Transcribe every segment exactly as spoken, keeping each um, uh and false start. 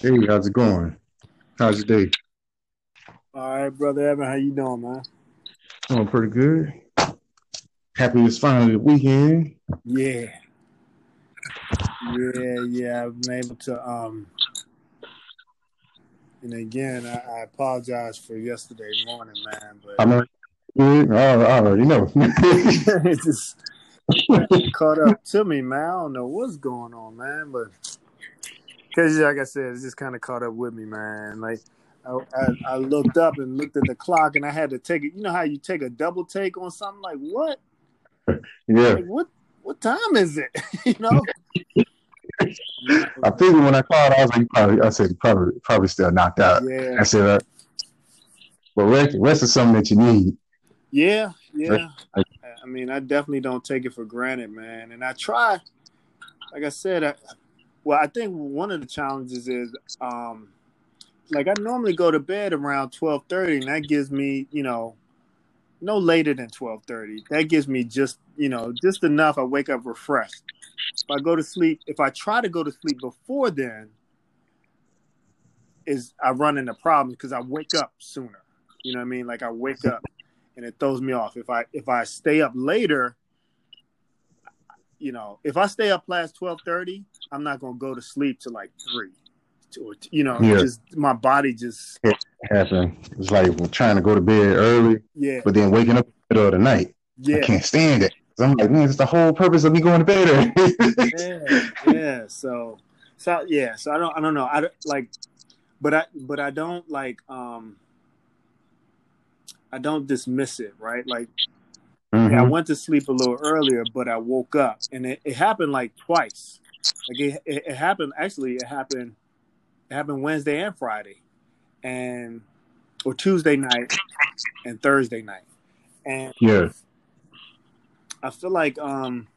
Hey, how's it going? How's your day? All right, Brother Evan, how you doing, man? Oh, pretty good. Happy it's finally the weekend. Yeah. Yeah, yeah. I've been able to, um, and again, I, I apologize for yesterday morning, man. But I'm already, I already know. It just caught up to me, man. I don't know what's going on, man, but because, like I said, it just kind of caught up with me, man. Like, I, I, I looked up and looked at the clock, and I had to take it. You know how you take a double take on something? Like, what? Yeah. Like, what What time is it? You know? I figured when I called, I was like, probably, I said, probably probably still knocked out. Yeah. I said, uh, well, rest, rest is something that you need. Yeah, yeah. I, I mean, I definitely don't take it for granted, man. And I try, like I said, I, well, I think one of the challenges is, um, like, I normally go to bed around twelve thirty, and that gives me, you know, no later than twelve thirty. That gives me just, you know, just enough. I wake up refreshed. If I go to sleep, if I try to go to sleep before then, is I run into problems because I wake up sooner. You know what I mean? Like I wake up and it throws me off. If I if I stay up later, you know, if I stay up past twelve thirty, I'm not gonna go to sleep till like three. Or, you know, yeah. Just my body just it happens. It's like trying to go to bed early, yeah, but then waking up in the middle of the night. Yeah, I can't stand it. So I'm like, man, it's the whole purpose of me going to bed early. yeah, yeah. So, so yeah. So I don't, I don't know. I don't, like, but I, but I don't like. Um, I don't dismiss it, right? Like, mm-hmm. yeah, I went to sleep a little earlier, but I woke up, and it, it happened like twice. Like it, it, it happened. Actually, it happened. It happened Wednesday and Friday, and or Tuesday night and Thursday night, and yeah, I feel like um,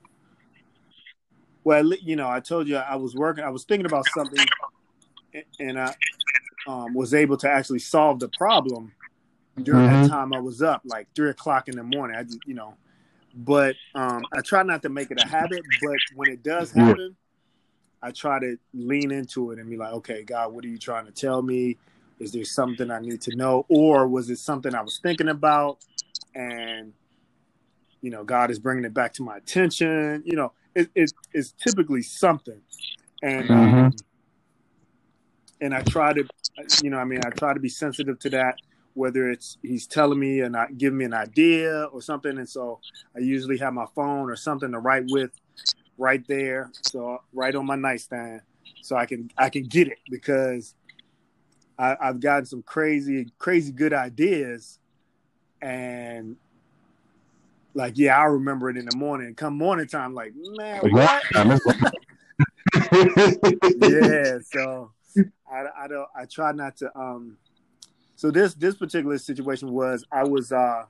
well, you know, I told you I was working, I was thinking about something, and I um was able to actually solve the problem during mm-hmm. that time I was up, like three o'clock in the morning. I just, you know, but um, I try not to make it a habit, but when it does happen. Yeah. I try to lean into it and be like, okay, God, what are you trying to tell me? Is there something I need to know? Or was it something I was thinking about? And, you know, God is bringing it back to my attention. You know, it, it, it's typically something. And mm-hmm. um, and I try to, you know, I mean, I try to be sensitive to that, whether it's he's telling me and not giving me an idea or something. And so I usually have my phone or something to write with. Right there, so right on my nightstand, so I can I can get it because I, I've gotten some crazy crazy good ideas, and like yeah, I remember it in the morning. Come morning time, like man, what? yeah, so I, I don't I try not to. Um, so this this particular situation was I was uh,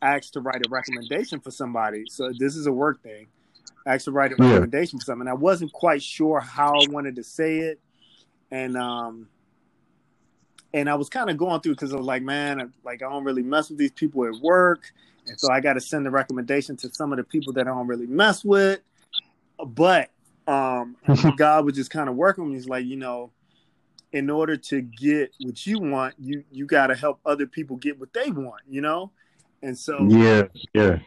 asked to write a recommendation for somebody. So this is a work thing. I actually write a recommendation yeah. for something. I wasn't quite sure how I wanted to say it. And um, and I was kind of going through because I was like, man, I, like I don't really mess with these people at work. And so I got to send a recommendation to some of the people that I don't really mess with. But um, God was just kind of working with me. He's like, you know, in order to get what you want, you, you got to help other people get what they want, you know? And so... Yeah, yeah.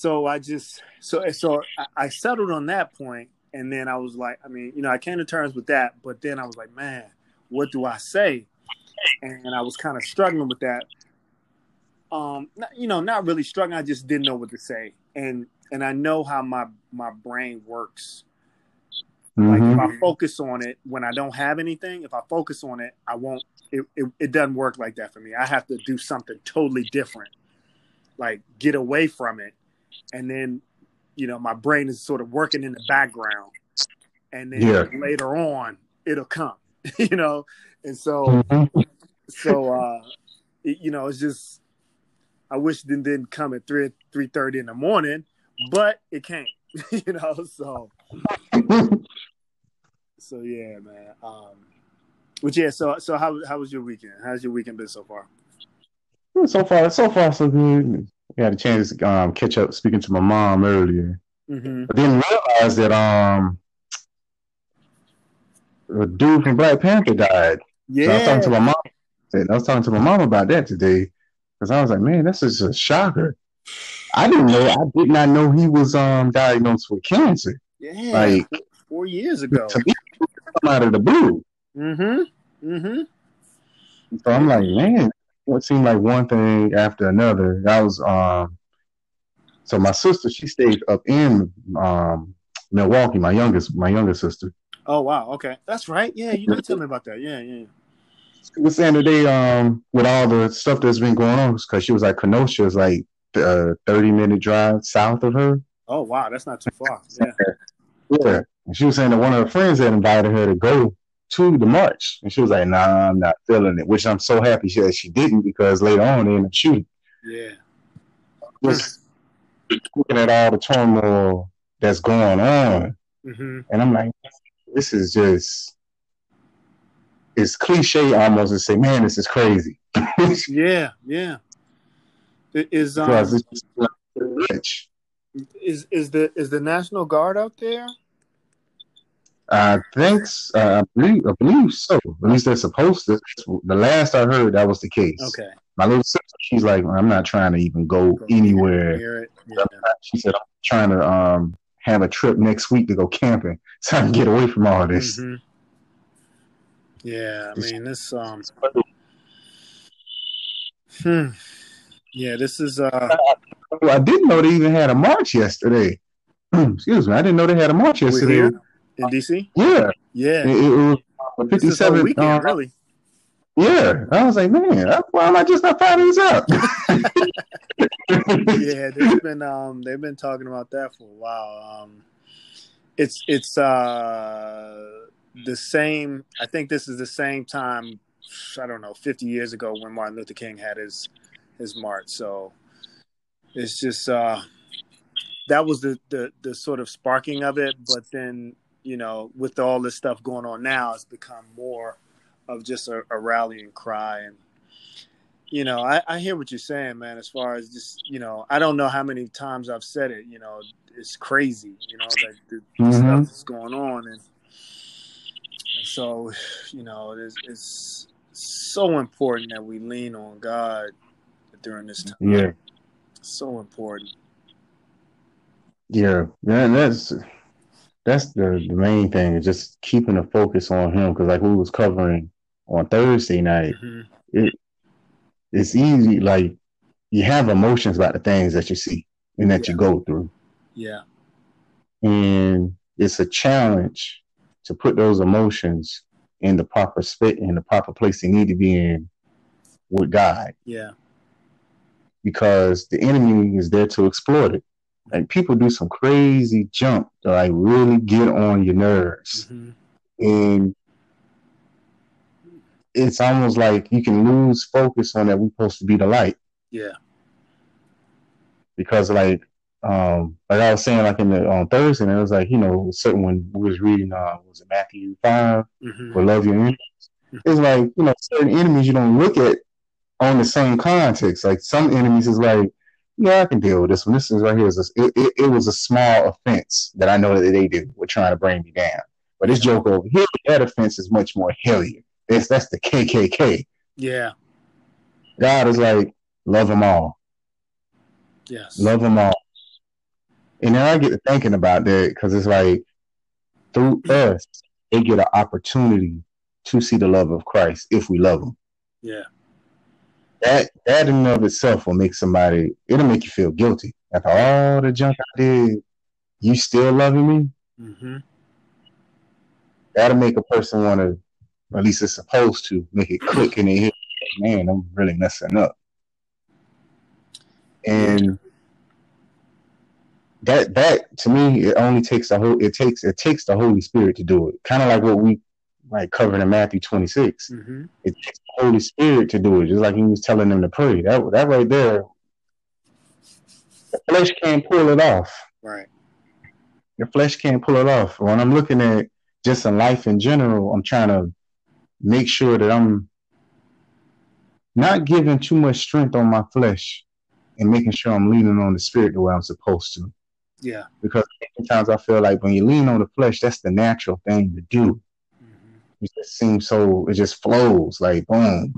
So I just so so I settled on that point, and then I was like, I mean, you know, I came to terms with that, but then I was like, man, what do I say? And I was kind of struggling with that. Um, not, you know, not really struggling. I just didn't know what to say, and and I know how my my brain works. Mm-hmm. Like if I focus on it when I don't have anything, if I focus on it, I won't. It it, it doesn't work like that for me. I have to do something totally different, like get away from it. And then, you know, my brain is sort of working in the background. And then yeah. later on, it'll come, you know. And so, mm-hmm. so uh, it, you know, it's just, I wish it didn't come at three three thirty in the morning, but it came, you know. So, so yeah, man. Um, but yeah, so so how how was your weekend? How's your weekend been so far? So far, so far, so good. We had a chance to um, catch up speaking to my mom earlier. Mm-hmm. I didn't realize that um, the dude from Black Panther died. Yeah. So I was talking to my mom. I was talking to my mom about that today because I was like, man, this is a shocker. I didn't know. I did not know he was um diagnosed with cancer. Yeah, like four years ago. To me, come out of the blue. Mm-hmm. Mm-hmm. So I'm like, man, it seemed like one thing after another. I was um. So my sister, she stayed up in um Milwaukee. My youngest, my younger sister. Oh wow, okay, that's right. Yeah, you did tell me about that. Yeah, yeah. She was saying today, um, with all the stuff that's been going on, because she was like, Kenosha is like a thirty-minute drive south of her. Oh wow, that's not too far. Yeah, yeah. And she was saying that one of her friends had invited her to go to the march, and she was like, "Nah, I'm not feeling it." Which I'm so happy she she didn't, because later on they ended up shooting. Yeah. Just looking at all the turmoil that's going on, mm-hmm. and I'm like, this is just, it's cliche almost to say, man, this is crazy. yeah, yeah. It is, um, it's just like rich. Is is the is the National Guard out there? I think uh, I believe I believe so. At least they're supposed to. The last I heard, that was the case. Okay. My little sister, she's like, I'm not trying to even go okay. anywhere. Yeah. She said, I'm trying to um. have a trip next week to go camping so I can get away from all this. Mm-hmm. Yeah, I mean, this, um, hmm. yeah, this is, uh, I didn't know they even had a march yesterday. Excuse me, I didn't know they had a march yesterday. Wait, in D C? Yeah. Yeah. It, it was fifty-seven. Weekend, um, really? Yeah. I was like, man, why am I just not finding this out? yeah, they've been um, they've been talking about that for a while. Um, it's it's uh, the same. I think this is the same time. I don't know, fifty years ago when Martin Luther King had his his march. So it's just uh, that was the, the the sort of sparking of it. But then, you know, with all this stuff going on now, it's become more of just a, a rallying cry. And you know, I, I hear what you're saying, man, as far as just, you know, I don't know how many times I've said it, you know, it's crazy, you know, like the, mm-hmm. the stuff that's going on. And, and so, you know, it is, it's so important that we lean on God during this time. Yeah. So important. Yeah. Yeah. And that's, that's the, the main thing, is just keeping a focus on Him. Cause like we was covering on Thursday night, mm-hmm. it, it's easy, like, you have emotions about the things that you see and that yeah. you go through. Yeah. And it's a challenge to put those emotions in the proper spit, in the proper place they need to be in with God. Yeah. Because the enemy is there to exploit it. Like, people do some crazy jump to, like, really get on your nerves. Mm-hmm. And it's almost like you can lose focus on that. We're supposed to be the light. Yeah. Because like, um, like I was saying, like in the, on Thursday, and it was like, you know, certain, when we was reading, uh, was it Matthew five, mm-hmm. or love your enemies? Mm-hmm. It's like, you know, certain enemies you don't look at on the same context. Like some enemies is like, yeah, I can deal with this one. This is right here. Is this, it, it, it was a small offense that I know that they did. Were trying to bring me down. But this joke over here, that offense is much more hellier. It's, that's the K K K. Yeah. God is like, love them all. Yes. Love them all. And then I get to thinking about that, because it's like, through us, they get an opportunity to see the love of Christ if we love them. Yeah. That, that in and of itself will make somebody, it'll make you feel guilty. After all the junk I did, you still loving me? Mm-hmm. That'll make a person want to, or at least it's supposed to, make it click in their head. Man, I'm really messing up. And that that to me, it only takes the whole it takes it takes the Holy Spirit to do it. Kind of like what we like covered in Matthew twenty-six. Mm-hmm. It takes the Holy Spirit to do it. Just like He was telling them to pray. That that right there, the flesh can't pull it off. Right. The flesh can't pull it off. When I'm looking at just in life in general, I'm trying to make sure that I'm not giving too much strength on my flesh and making sure I'm leaning on the Spirit the way I'm supposed to. Yeah. Because sometimes I feel like when you lean on the flesh, that's the natural thing to do. Mm-hmm. It just seems so, it just flows like, boom.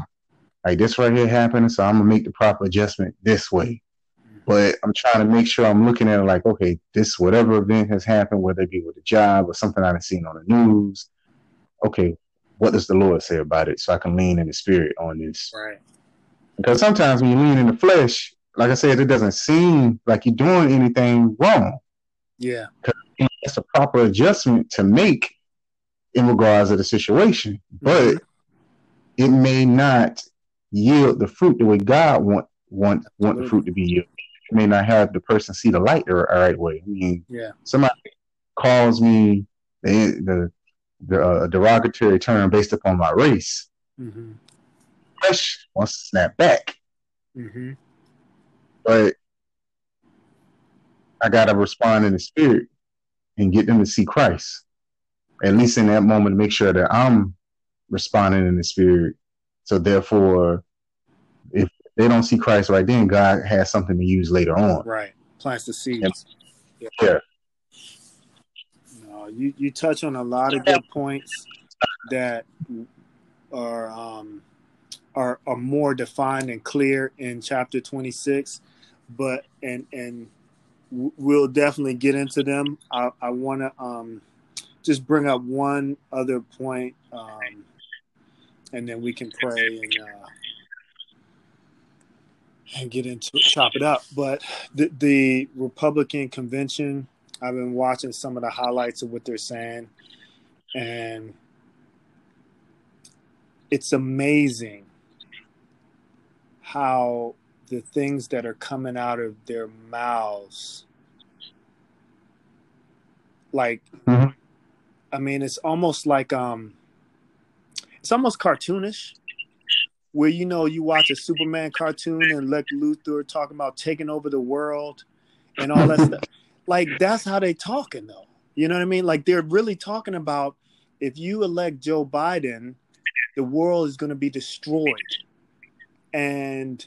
Like this right here happening, so I'm going to make the proper adjustment this way. But I'm trying to make sure I'm looking at it like, okay, this whatever event has happened, whether it be with a job or something I've seen on the news, okay, what does the Lord say about it so I can lean in the spirit on this? Right. Because sometimes when you lean in the flesh, like I said, it doesn't seem like you're doing anything wrong. Yeah. Because you know, that's a proper adjustment to make in regards to the situation. But mm-hmm. it may not yield the fruit the way God want want want Absolutely. The fruit to be yielded. It may not have the person see the light the right way. I mean, yeah. Somebody calls me the the, the uh, derogatory term based upon my race. Mm-hmm. Flesh wants to snap back, mm-hmm. but I gotta respond in the spirit and get them to see Christ. At least in that moment, make sure that I'm responding in the spirit. So therefore, if they don't see Christ right then, God has something to use later on. Right. Plants the seeds. Yeah. yeah. No, you, you touch on a lot of good points that are, um, are are more defined and clear in chapter twenty-six, but and and we'll definitely get into them. I, I want to um, just bring up one other point. Um, And then we can pray and uh, and get into it, chop it up. But the, the Republican convention, I've been watching some of the highlights of what they're saying, and it's amazing how the things that are coming out of their mouths, like, mm-hmm. I mean, it's almost like um. It's almost cartoonish, where, you know, you watch a Superman cartoon and Lex Luthor talking about taking over the world and all that stuff. Like, that's how they talking, though. You know what I mean? Like, they're really talking about if you elect Joe Biden, the world is going to be destroyed. And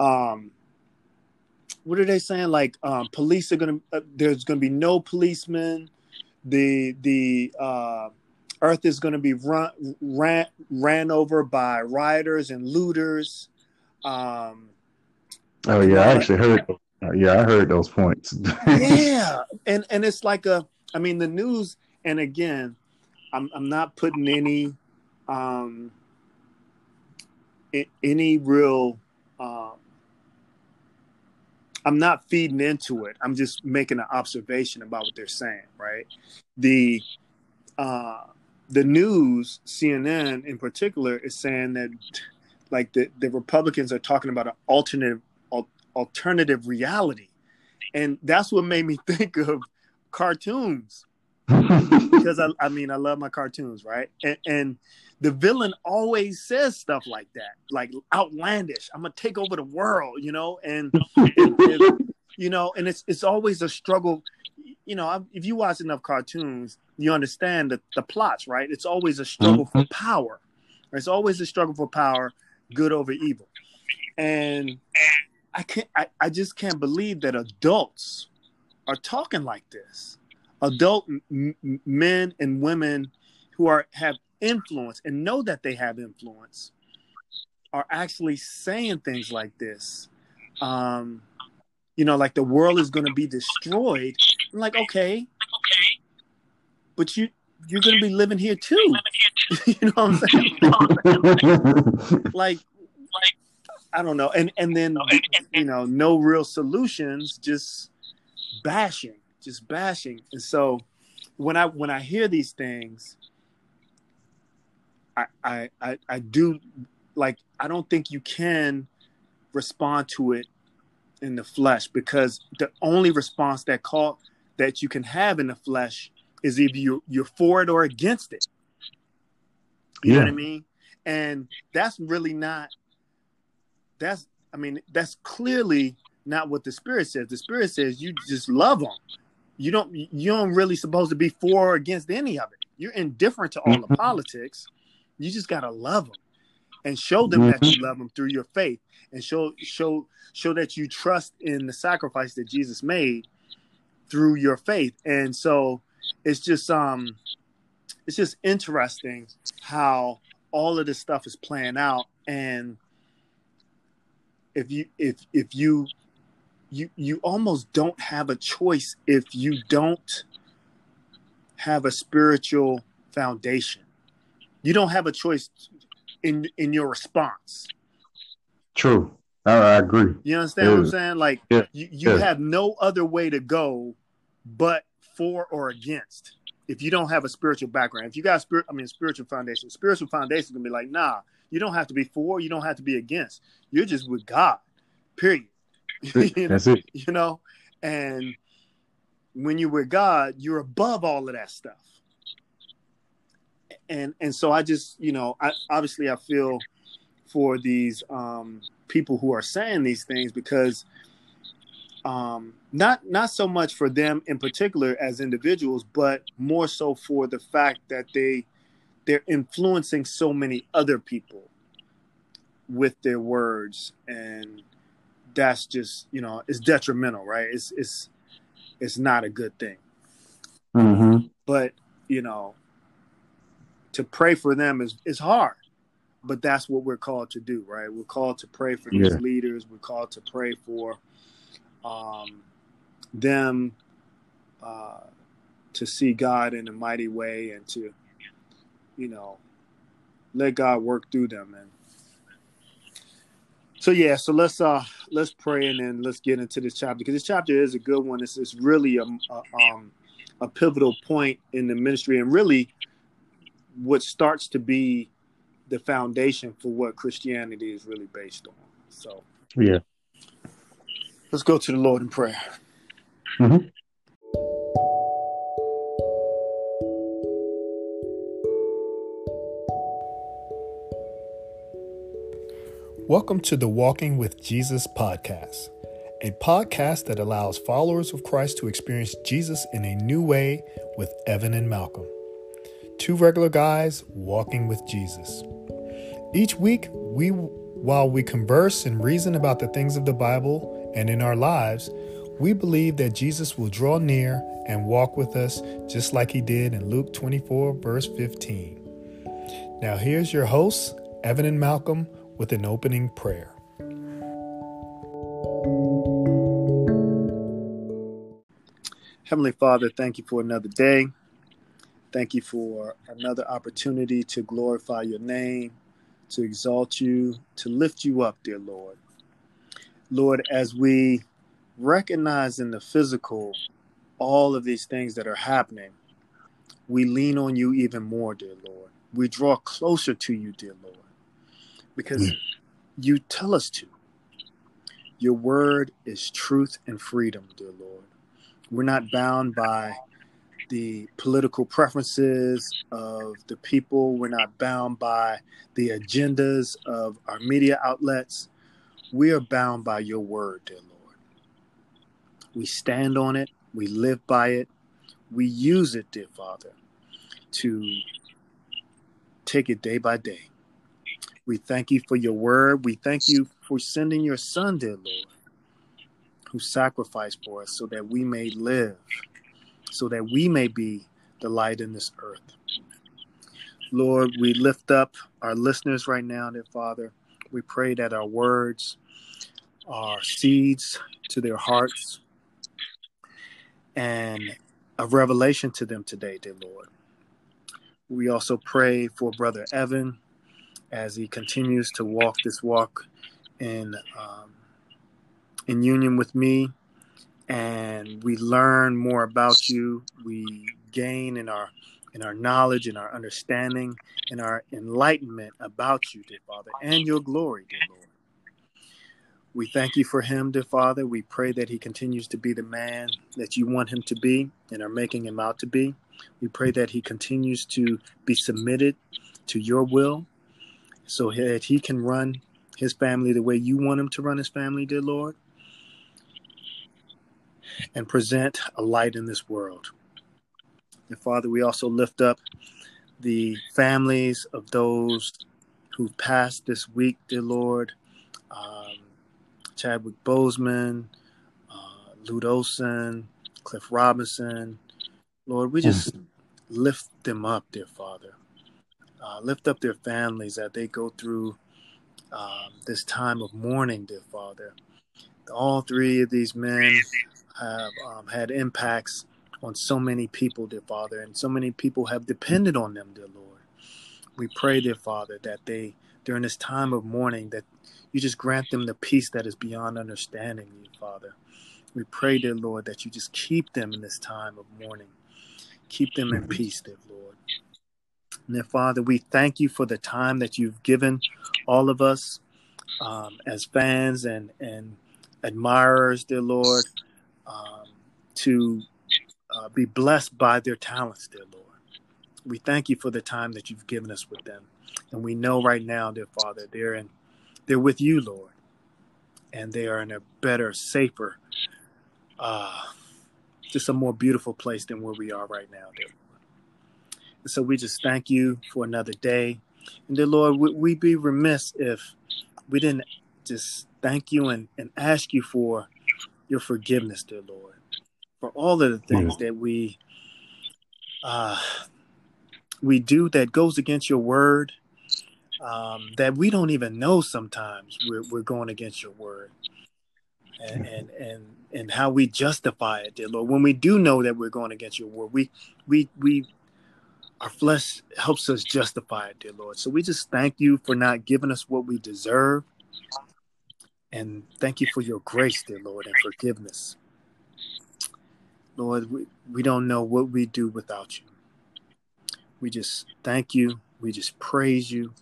um, what are they saying? Like, um, police are going to, uh, there's going to be no policemen. The, the, uh, Earth is going to be run, ran ran over by rioters and looters. Um, oh yeah, I actually heard. Yeah, I heard those points. yeah, and and it's like a. I mean, the news. And again, I'm I'm not putting any, um, any real. Um, I'm not feeding into it. I'm just making an observation about what they're saying. Right. The. Uh, The news, C N N in particular, is saying that, like, the, the Republicans are talking about an alternative al- alternative reality, and that's what made me think of cartoons because I, I mean I love my cartoons, right? And, and the villain always says stuff like that, like outlandish. I'm gonna take over the world, you know, and it, it, you know, and it's it's always a struggle. You know, if you watch enough cartoons, you understand the, the plots, right? It's always a struggle for power. It's always a struggle for power, good over evil. And I can't, I, I just can't believe that adults are talking like this. Adult m- men and women who are have influence and know that they have influence are actually saying things like this. Um, you know, like the world is going to be destroyed. I'm like, okay, okay, but you you're gonna be living here too. you know what I'm saying? like, like, I don't know. And and then you know, no real solutions, just bashing, just bashing. And so when I when I hear these things, I I I, I do like I don't think you can respond to it in the flesh, because the only response that call that you can have in the flesh is either you're, you're for it or against it. You yeah. know what I mean? And that's really not, that's, I mean, that's clearly not what the Spirit says. The Spirit says you just love them. You don't, you don't really supposed to be for or against any of it. You're indifferent to all mm-hmm. the politics. You just got to love them and show them mm-hmm. that you love them through your faith, and show, show, show that you trust in the sacrifice that Jesus made through your faith. And so it's just, um, it's just interesting how all of this stuff is playing out. And if you, if, if you, you, you almost don't have a choice if you don't have a spiritual foundation. You don't have a choice in, in your response. True. I agree. You understand yeah. what I'm saying? Like yeah. you, you yeah. have no other way to go but for or against if you don't have a spiritual background. If you got spirit, I mean, spiritual foundation, spiritual foundation can be like, nah, you don't have to be for, you don't have to be against. You're just with God, period. It, that's it. You know? And when you're with God, you're above all of that stuff. And, and so I just, you know, I, obviously I feel for these um, people who are saying these things, because um, not not so much for them in particular as individuals, but more so for the fact that they they're influencing so many other people with their words, and that's just, you know, it's detrimental, right? It's it's it's not a good thing. Mm-hmm. But you know, to pray for them is is hard. But that's what we're called to do, right? We're called to pray for these yeah. leaders. We're called to pray for um, them uh, to see God in a mighty way, and to, you know, let God work through them. And so, yeah, so let's uh, let's pray, and then let's get into this chapter, because this chapter is a good one. It's, it's really a, a, um, a pivotal point in the ministry, and really what starts to be the foundation for what Christianity is really based on. So yeah, let's go to the Lord in prayer. Mm-hmm. Welcome to the Walking with Jesus podcast, a podcast that allows followers of Christ to experience Jesus in a new way with Evan and Malcolm, two regular guys walking with Jesus. Each week, we, while we converse and reason about the things of the Bible and in our lives, we believe that Jesus will draw near and walk with us just like he did in Luke twenty-four, verse fifteen. Now here's your hosts, Evan and Malcolm, with an opening prayer. Heavenly Father, thank you for another day. Thank you for another opportunity to glorify your name, to exalt you, to lift you up, dear Lord. Lord, as we recognize in the physical all of these things that are happening, we lean on you even more, dear Lord. We draw closer to you, dear Lord, because mm. you tell us to. Your word is truth and freedom, dear Lord. We're not bound by the political preferences of the people. We're not bound by the agendas of our media outlets. We are bound by your word, dear Lord. We stand on it. We live by it. We use it, dear Father, to take it day by day. We thank you for your word. We thank you for sending your son, dear Lord, who sacrificed for us so that we may live, so that we may be the light in this earth. Lord, we lift up our listeners right now, dear Father. We pray that our words are seeds to their hearts and a revelation to them today, dear Lord. We also pray for Brother Evan as he continues to walk this walk in, um, in union with me. And we learn more about you. We gain in our in our knowledge, in our understanding, in our enlightenment about you, dear Father, and your glory, dear Lord. We thank you for him, dear Father. We pray that he continues to be the man that you want him to be and are making him out to be. We pray that he continues to be submitted to your will so that he can run his family the way you want him to run his family, dear Lord, and present a light in this world. And Father, we also lift up the families of those who passed this week, dear Lord. Um, Chadwick Boseman, uh, Lute Olson, Cliff Robinson. Lord, we just lift them up, dear Father. Uh, lift up their families as they go through um, this time of mourning, dear Father. All three of these men have um, had impacts on so many people, dear Father, and so many people have depended on them, dear Lord. We pray, dear Father, that they, during this time of mourning, that you just grant them the peace that is beyond understanding, dear Father. We pray, dear Lord, that you just keep them in this time of mourning. Keep them in peace, dear Lord. And dear Father, we thank you for the time that you've given all of us um, as fans and, and admirers, dear Lord, um, to uh, be blessed by their talents, dear Lord. We thank you for the time that you've given us with them. And we know right now, dear Father, they're in, they're with you, Lord. And they are in a better, safer, uh, just a more beautiful place than where we are right now, dear Lord. And so we just thank you for another day. And dear Lord, would we be remiss if we didn't just thank you and, and ask you for your forgiveness, dear Lord, for all of the things that we uh, we do that goes against your word, um, that we don't even know sometimes we're, we're going against your word and, and, and, and how we justify it, dear Lord. When we do know that we're going against your word, we, we, we, our flesh helps us justify it, dear Lord. So we just thank you for not giving us what we deserve. And thank you for your grace, dear Lord, and forgiveness. Lord, we, we don't know what we do without you. We just thank you. We just praise you.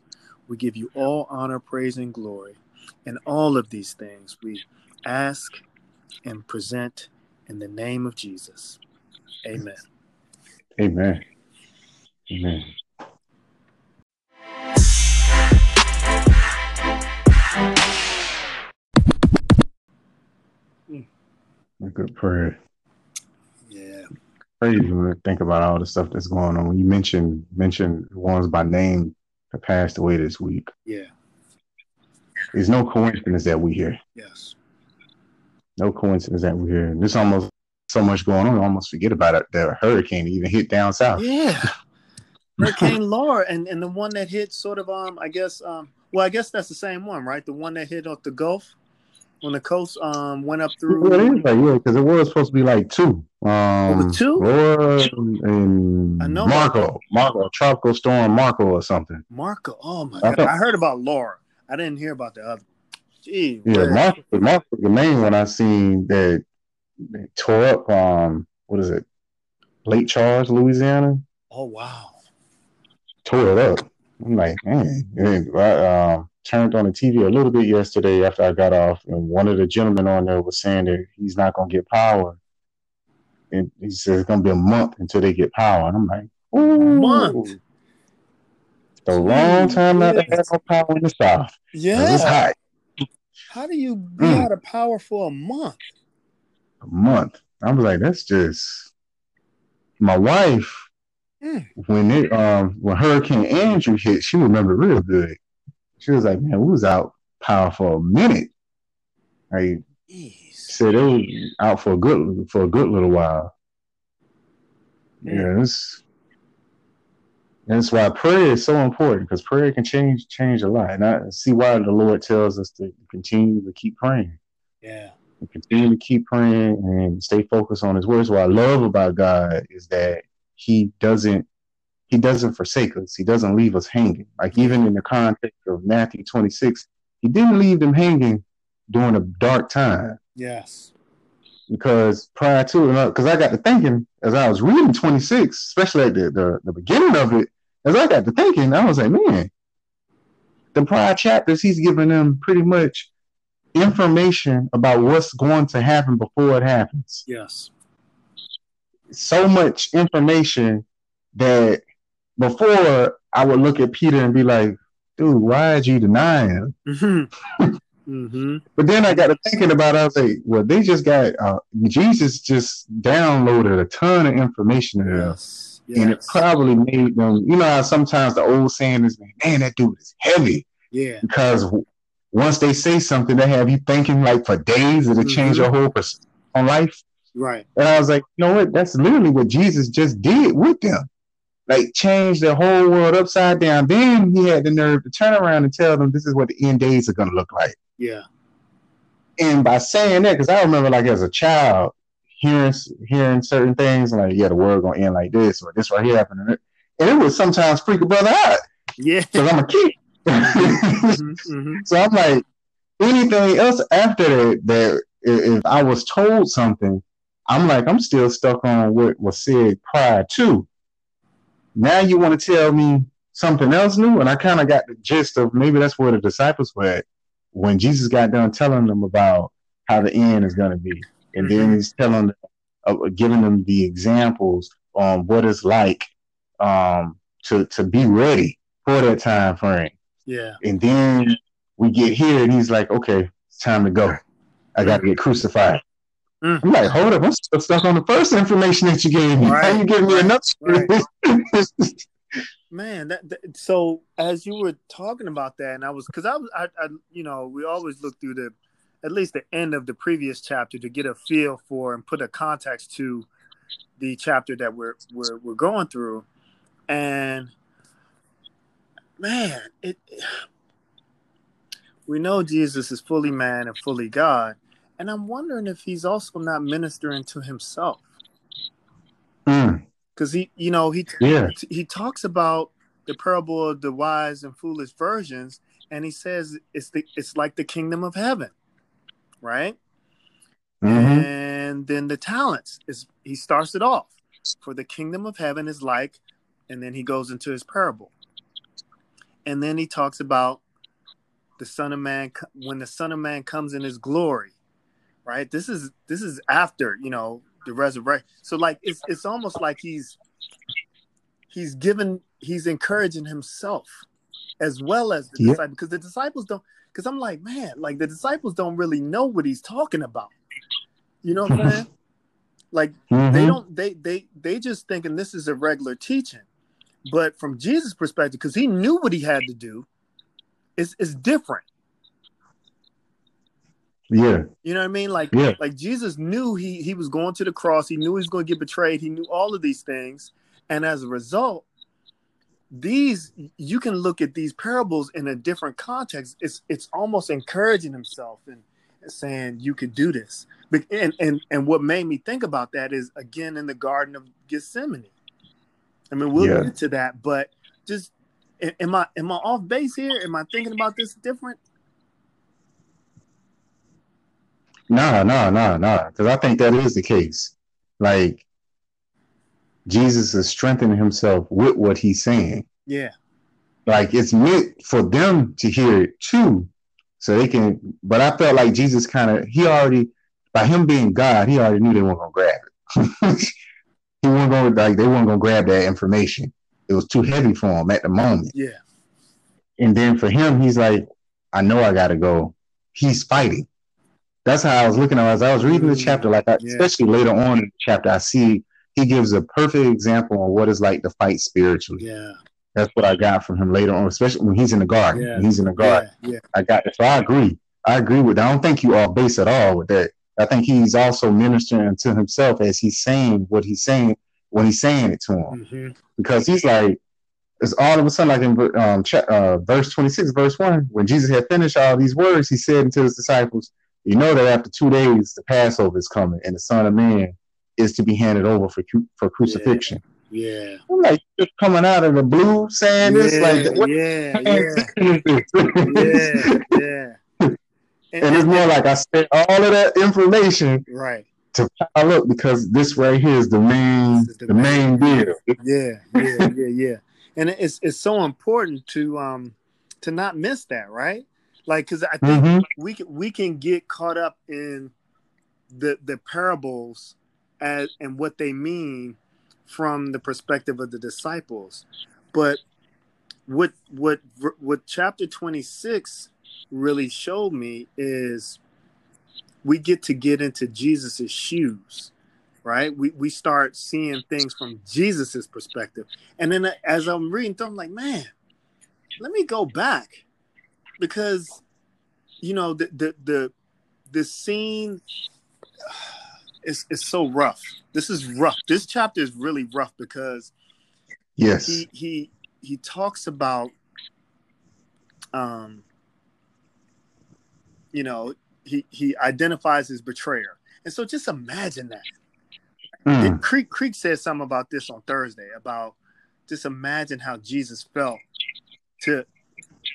We give you all honor, praise, and glory. And all of these things we ask and present in the name of Jesus. Amen. Amen. Amen. A good prayer. Yeah. Crazy to think about all the stuff that's going on. You mentioned mentioned ones by name that passed away this week. Yeah. There's no coincidence that we're here. Yes. No coincidence that we're here. There's almost so much going on. I almost forget about it. The hurricane even hit down south. Yeah. Hurricane Laura and, and the one that hit sort of um I guess um well I guess that's the same one, right? The one that hit off the Gulf. When the coast um went up through, well, it is like, yeah, because it was supposed to be like two, um, two, Laura and I know Marco, Marco, tropical storm Marco or something. Marco, oh my I god, think... I heard about Laura. I didn't hear about the other. Gee, yeah, Marco, Marco, the main one I seen that, that tore up. Um, what is it? Lake Charles, Louisiana. Oh wow, tore it up. I'm like, man, and I, um. turned on the T V a little bit yesterday after I got off, and one of the gentlemen on there was saying that he's not going to get power. And he says it's going to be a month until they get power. And I'm like, ooh. Month? It's a long time not to have no power in the South. Yeah. It's hot. How do you be mm. out of power for a month? A month. I was like, that's just... My wife, mm. when, it, um, when Hurricane Andrew hit, she remembered real good. She was like, man, we was out power for a minute. Like, said it was out for a good for a good little while. Yeah, that's that's why prayer is so important, because prayer can change change a lot. And I see why the Lord tells us to continue to keep praying. Yeah, and continue to keep praying and stay focused on His words. What I love about God is that He doesn't. He doesn't forsake us. He doesn't leave us hanging. Like even in the context of Matthew twenty-six, He didn't leave them hanging during a dark time. Yes. Because prior to, because I got to thinking as I was reading twenty-six, especially at the, the, the beginning of it, as I got to thinking, I was like, man, the prior chapters, He's giving them pretty much information about what's going to happen before it happens. Yes. So much information that before, I would look at Peter and be like, dude, why is you denying? Mm-hmm. mm-hmm. But then I got to thinking about it. I was like, well, they just got, uh, Jesus just downloaded a ton of information to them. Yes. Yes. And it probably made them, you know how sometimes the old saying is, man, that dude is heavy. Yeah. Because once they say something, they have you thinking like for days, it'll mm-hmm. change your whole perspective on life. Right. And I was like, you know what? That's literally what Jesus just did with them. like change the whole world upside down. Then he had the nerve to turn around and tell them this is what the end days are going to look like. Yeah. And by saying that, because I remember like as a child hearing hearing certain things like, yeah, the world going to end like this or this right here happening. And it would sometimes freak a brother out. Yeah. Because I'm a kid. mm-hmm, mm-hmm. So I'm like, anything else after that, that if I was told something, I'm like, I'm still stuck on what was said prior to. Now you want to tell me something else new? And I kind of got the gist of maybe that's where the disciples were at when Jesus got done telling them about how the end is going to be. And mm-hmm. then he's telling them, uh, giving them the examples on what it's like um, to, to be ready for that time frame. Yeah. And then we get here and he's like, okay, it's time to go. I got to get crucified. Mm. I'm like, hold up. I'm still stuck on the first information that you gave me. Right. Now you giving me another. Right. Man, that, that, so as you were talking about that, and I was, because I was, I, I, you know, we always look through the, at least the end of the previous chapter to get a feel for and put a context to the chapter that we're we're, we're going through. And man, it, it we know Jesus is fully man and fully God. And I'm wondering if he's also not ministering to himself. Mm. Cause he, you know, he, yeah. he, he talks about the parable of the wise and foolish virgins. And he says, it's the, it's like the kingdom of heaven. Right. Mm-hmm. And then the talents is, he starts it off for the kingdom of heaven is like, and then he goes into his parable. And then he talks about the Son of Man, when the Son of Man comes in his glory, right? This is this is after, you know, the resurrection. So like it's it's almost like he's he's given he's encouraging himself as well as the yeah. disciples, because the disciples don't. Because I'm like, man, like the disciples don't really know what he's talking about. You know what I'm saying? Like mm-hmm. they don't they they they just thinking this is a regular teaching, but from Jesus' perspective, because he knew what he had to do. It's it's different. Yeah. You know what I mean? Like, yeah. like Jesus knew he he was going to the cross. He knew he was going to get betrayed. He knew all of these things. And as a result, these you can look at these parables in a different context. It's it's almost encouraging himself and, and saying, you can do this. And, and, and what made me think about that is, again, in the Garden of Gethsemane. I mean, we'll yeah. get to that, but just Am I am I off base here? Am I thinking about this different? No, no, no, no. Because I think that is the case. Like Jesus is strengthening himself with what he's saying. Yeah. Like it's meant for them to hear it too, so they can. But I felt like Jesus kind of he already by him being God, he already knew they weren't gonna grab it. He weren't gonna like they weren't gonna grab that information. It was too heavy for him at the moment. Yeah. And then for him, he's like, I know I got to go. He's fighting. That's how I was looking at it. As I was reading the chapter, like I, yeah. especially later on in the chapter, I see he gives a perfect example of what it's like to fight spiritually. Yeah. That's what I got from him later on, especially when he's in the garden. Yeah. He's in the garden. Yeah. Yeah. I got it. So I agree. I agree with that. I don't think you are base at all with that. I think he's also ministering to himself as he's saying what he's saying. When he's saying it to him, mm-hmm. because he's like, it's all of a sudden, like in um, uh, verse twenty-six, verse one, when Jesus had finished all these words, he said unto his disciples, you know that after two days, the Passover is coming and the Son of Man is to be handed over for, for crucifixion. Yeah. I'm like, just coming out of the blue saying yeah, this, like, what yeah, yeah, yeah, yeah. And, and, and it's more like I spent all of that information. Right. To follow up because this right here is the main, is the, the main, main deal. Yeah, yeah, yeah, yeah. And it's it's so important to um to not miss that, right? Like, because I think mm-hmm. we can we can get caught up in the the parables as and what they mean from the perspective of the disciples, but what what what chapter twenty-six really showed me is. We get to get into Jesus's shoes, right? We we start seeing things from Jesus's perspective. And then as I'm reading through, I'm like, man, let me go back because, you know, the the the, the scene is, is so rough. This is rough. This chapter is really rough because Yes. He he he talks about, um, you know, he he identifies his betrayer, and so just imagine that. Mm. Creek Creek said something about this on Thursday about just imagine how Jesus felt to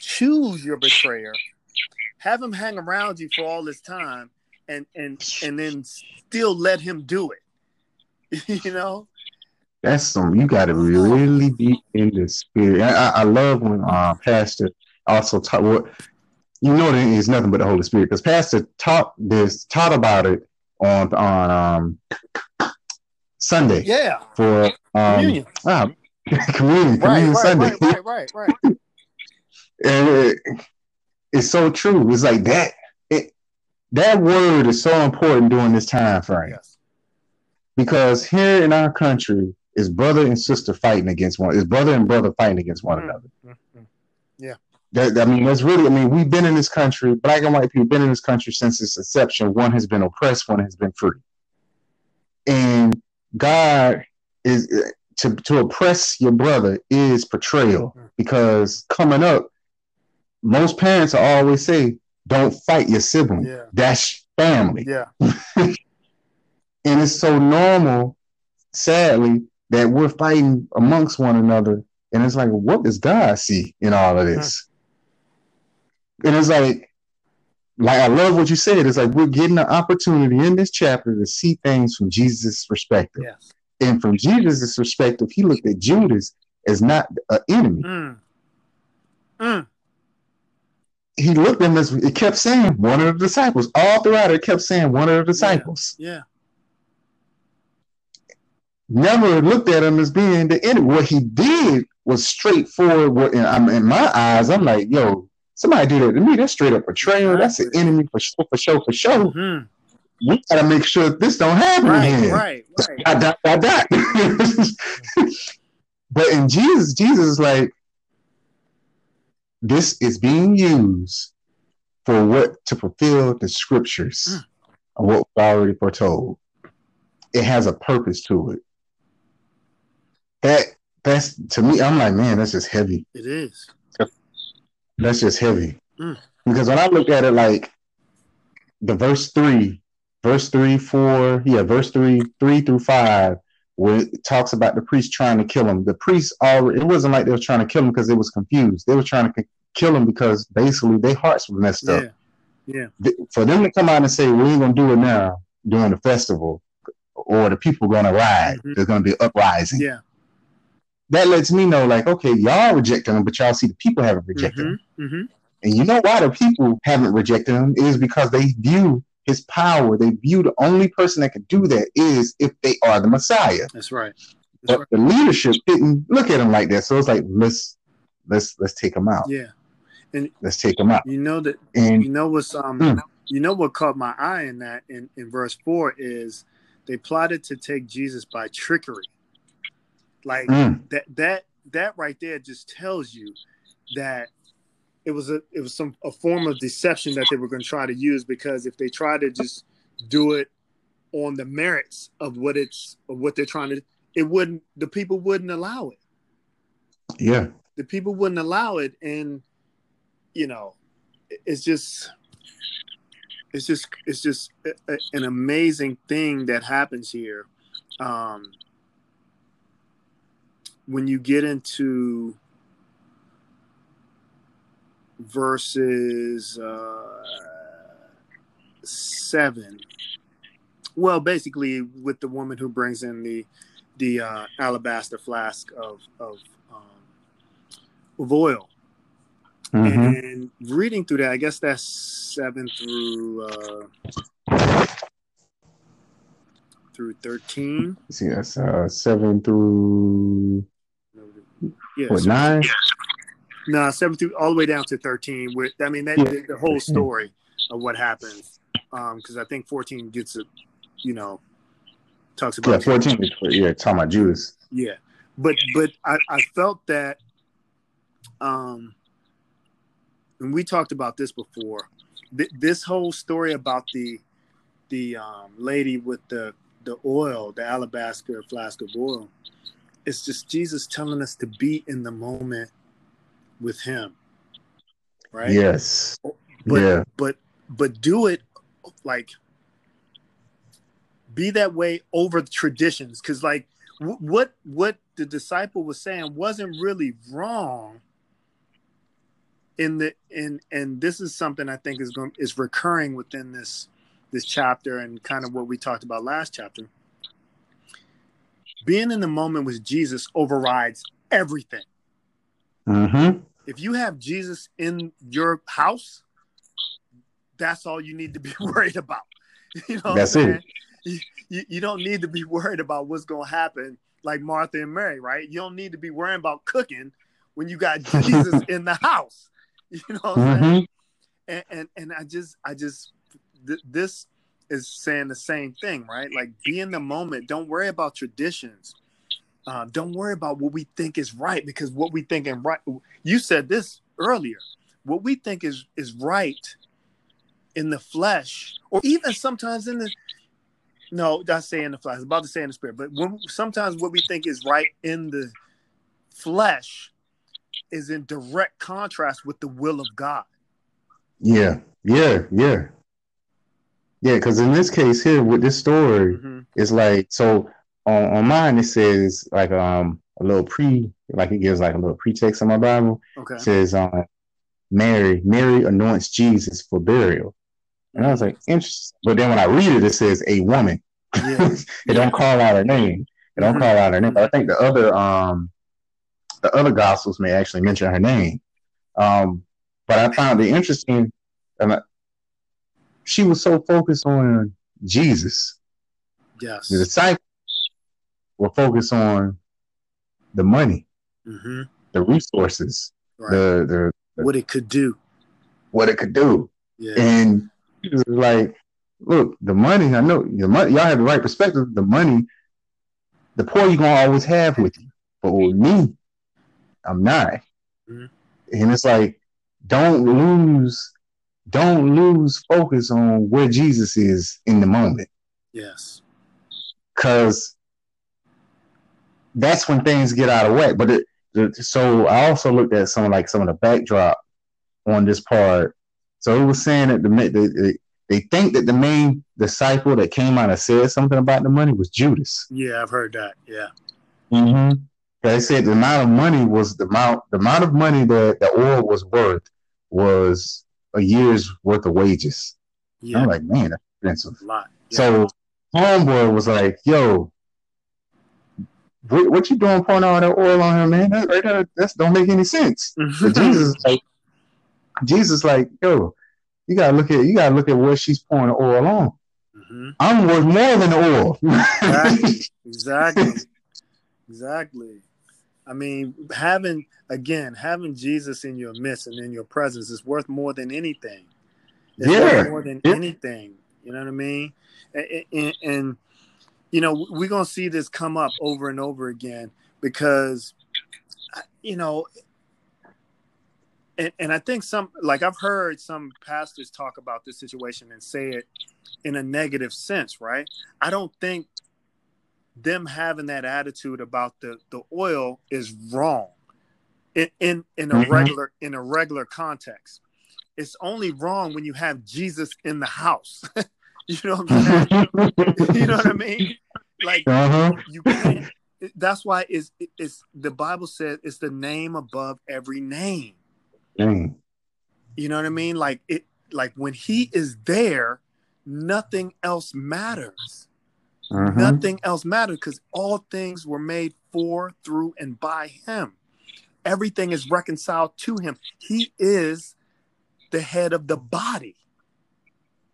choose your betrayer, have him hang around you for all this time, and and and then still let him do it. You know, that's some. You got to really be in the spirit. I, I love when uh, Pastor also taught. Well, you know, there is nothing but the Holy Spirit because Pastor taught this taught about it on on um, Sunday. Yeah, for um, communion. Uh, communion, right, communion right, Sunday. Right, right, right, right. And it, it's so true. It's like that. It, that word is so important during this time frame. Yes. Because here in our country, it's brother and sister fighting against one. It's brother and brother fighting against one mm-hmm. another. Mm-hmm. Yeah. That, I mean, that's really. I mean, we've been in this country. Black and white people have been in this country since its inception. One has been oppressed. One has been free. And God is to to oppress your brother is betrayal. Mm-hmm. Because coming up. Most parents always say, don't fight your sibling. Yeah. That's family. Yeah. And it's so normal, sadly, that we're fighting amongst one another. And it's like, what does God see in all of this? Mm-hmm. And it's like, like, I love what you said. It's like, we're getting an opportunity in this chapter to see things from Jesus' perspective. Yes. And from Jesus' perspective, he looked at Judas as not an enemy. Mm. Mm. He looked at him as it kept saying one of the disciples all throughout. It kept saying one of the disciples. Yeah. yeah. Never looked at him as being the enemy. What he did was straightforward. In, in my eyes, I'm like, yo, somebody do that to me. That's straight up betrayal. Right. That's an enemy for sure, for sure, for sure. Mm-hmm. We gotta make sure this don't happen right, again. Right, right. I dot, dot, dot. But in Jesus, Jesus is like. This is being used for what to fulfill the scriptures mm. of what was already foretold. It has a purpose to it. That that's to me, I'm like, man, that's just heavy. It is. That's just heavy. Mm. Because when I look at it like the verse three, verse three, four, yeah, verse three, three through five. Where it talks about the priest trying to kill him. The priests already, it wasn't like they were trying to kill him because they was confused. They were trying to kill him because basically their hearts were messed yeah. up. Yeah. For them to come out and say, we ain't going to do it now during the festival or the people going to ride. Mm-hmm. There's going to be an uprising. Yeah. That lets me know like, okay, y'all rejecting him, but y'all see the people haven't rejected mm-hmm. him. Mm-hmm. And you know why the people haven't rejected him is because they view his power. They view the only person that can do that is if they are the Messiah. That's right. That's but right. The leadership didn't look at him like that. So it's like let's let's let's take him out. Yeah, and let's take him out. You know that. And you know what's um. Mm. You know what caught my eye in that in, in verse four is they plotted to take Jesus by trickery. Like mm. that that that right there just tells you that. It was a it was some a form of deception that they were going to try to use because if they try to just do it on the merits of what it's of what they're trying to, it wouldn't the people wouldn't allow it. Yeah, the people wouldn't allow it, and you know, it's just it's just it's just a, a, an amazing thing that happens here um, when you get into. Verses uh, seven. Well, basically, with the woman who brings in the the uh, alabaster flask of of, um, of oil, mm-hmm. and reading through that, I guess that's seven through uh, through thirteen. Let's see, that's uh, seven through yeah, what so nine. Yeah. No, nah, seven through all the way down to thirteen. With I mean, that, yeah. the whole story of what happens, because um, I think fourteen gets it. You know, talks about yeah, fourteen. Is, yeah, talking about Judas. Yeah, but but I, I felt that, um, and we talked about this before. Th- this whole story about the the um, lady with the the oil, the alabaster flask of oil, It's just Jesus telling us to be in the moment with him. Right? Yes. But, yeah. But, but do it like, be that way over traditions. Cause like w- what, what the disciple was saying wasn't really wrong in the, in, and this is something I think is going, is recurring within this, this chapter and kind of what we talked about last chapter. Being in the moment with Jesus overrides everything. Mm-hmm. If you have Jesus in your house, that's all you need to be worried about. You know, that's it. You, you, you don't need to be worried about what's going to happen, like Martha and Mary, right? You don't need to be worrying about cooking when you got Jesus in the house. You know what I'm saying? And, and, and I just, I just, th- this is saying the same thing, right? Like, be in the moment. Don't worry about traditions. Uh, don't worry about what we think is right, because what we think is right. You said this earlier. What we think is, is right in the flesh, or even sometimes in the, no, that's saying the flesh. I was about to say in the spirit, but when, sometimes what we think is right in the flesh is in direct contrast with the will of God. Yeah, yeah, yeah. Yeah, because in this case here with this story, mm-hmm. it's like, so on, on mine, it says like um a little pre, like it gives like a little pretext in my Bible. Okay. It says um, Mary, Mary anoints Jesus for burial. And I was like, interesting. But then when I read it, it says a woman. Yeah. it yeah. don't call out her name. It don't mm-hmm. call out her name. But I think the other um the other Gospels may actually mention her name. Um, but I found it interesting. And I, she was so focused on Jesus. Yes. The disciples were focused on the money, mm-hmm. the resources, right. the, the, the what it could do, what it could do. Yeah. And it was like, look, the money. I know the money. Y'all have the right perspective. The money, the poor you're gonna always have with you, but with me, I'm not. Mm-hmm. And it's like, don't lose. Don't lose focus on where Jesus is in the moment. Yes. Because that's when things get out of whack. But it, the, so I also looked at some like some of the backdrop on this part. So it was saying that the they, they think that the main disciple that came out and said something about the money was Judas. Yeah, I've heard that. Yeah. Mm-hmm. They said the amount of money was the amount the amount of money that the oil was worth was a year's worth of wages. Yeah. I'm like, man, that's expensive. A lot. Yeah. So homeboy was like, yo, what, what you doing pouring all that oil on him, man? That, right there, that's don't make any sense. But Jesus like, Jesus like, yo, you gotta look at you gotta look at where she's pouring the oil on. Mm-hmm. I'm worth more than the oil. Exactly. Exactly. Exactly. I mean, having, again, having Jesus in your midst and in your presence is worth more than anything. It's yeah. worth more than yeah. anything. You know what I mean? And, and, and you know, we're going to see this come up over and over again because, you know, and, and I think some, like I've heard some pastors talk about this situation and say it in a negative sense, right? I don't think them having that attitude about the, the oil is wrong in, in, in a mm-hmm. regular, in a regular context. It's only wrong when you have Jesus in the house. You know what I'm saying? You know what I mean? Like uh-huh. you can't, that's why it's, it's the Bible says it's the name above every name. Mm. You know what I mean? Like it, like when he is there, nothing else matters. Mm-hmm. Nothing else mattered because all things were made for, through, and by him. Everything is reconciled to him. He is the head of the body.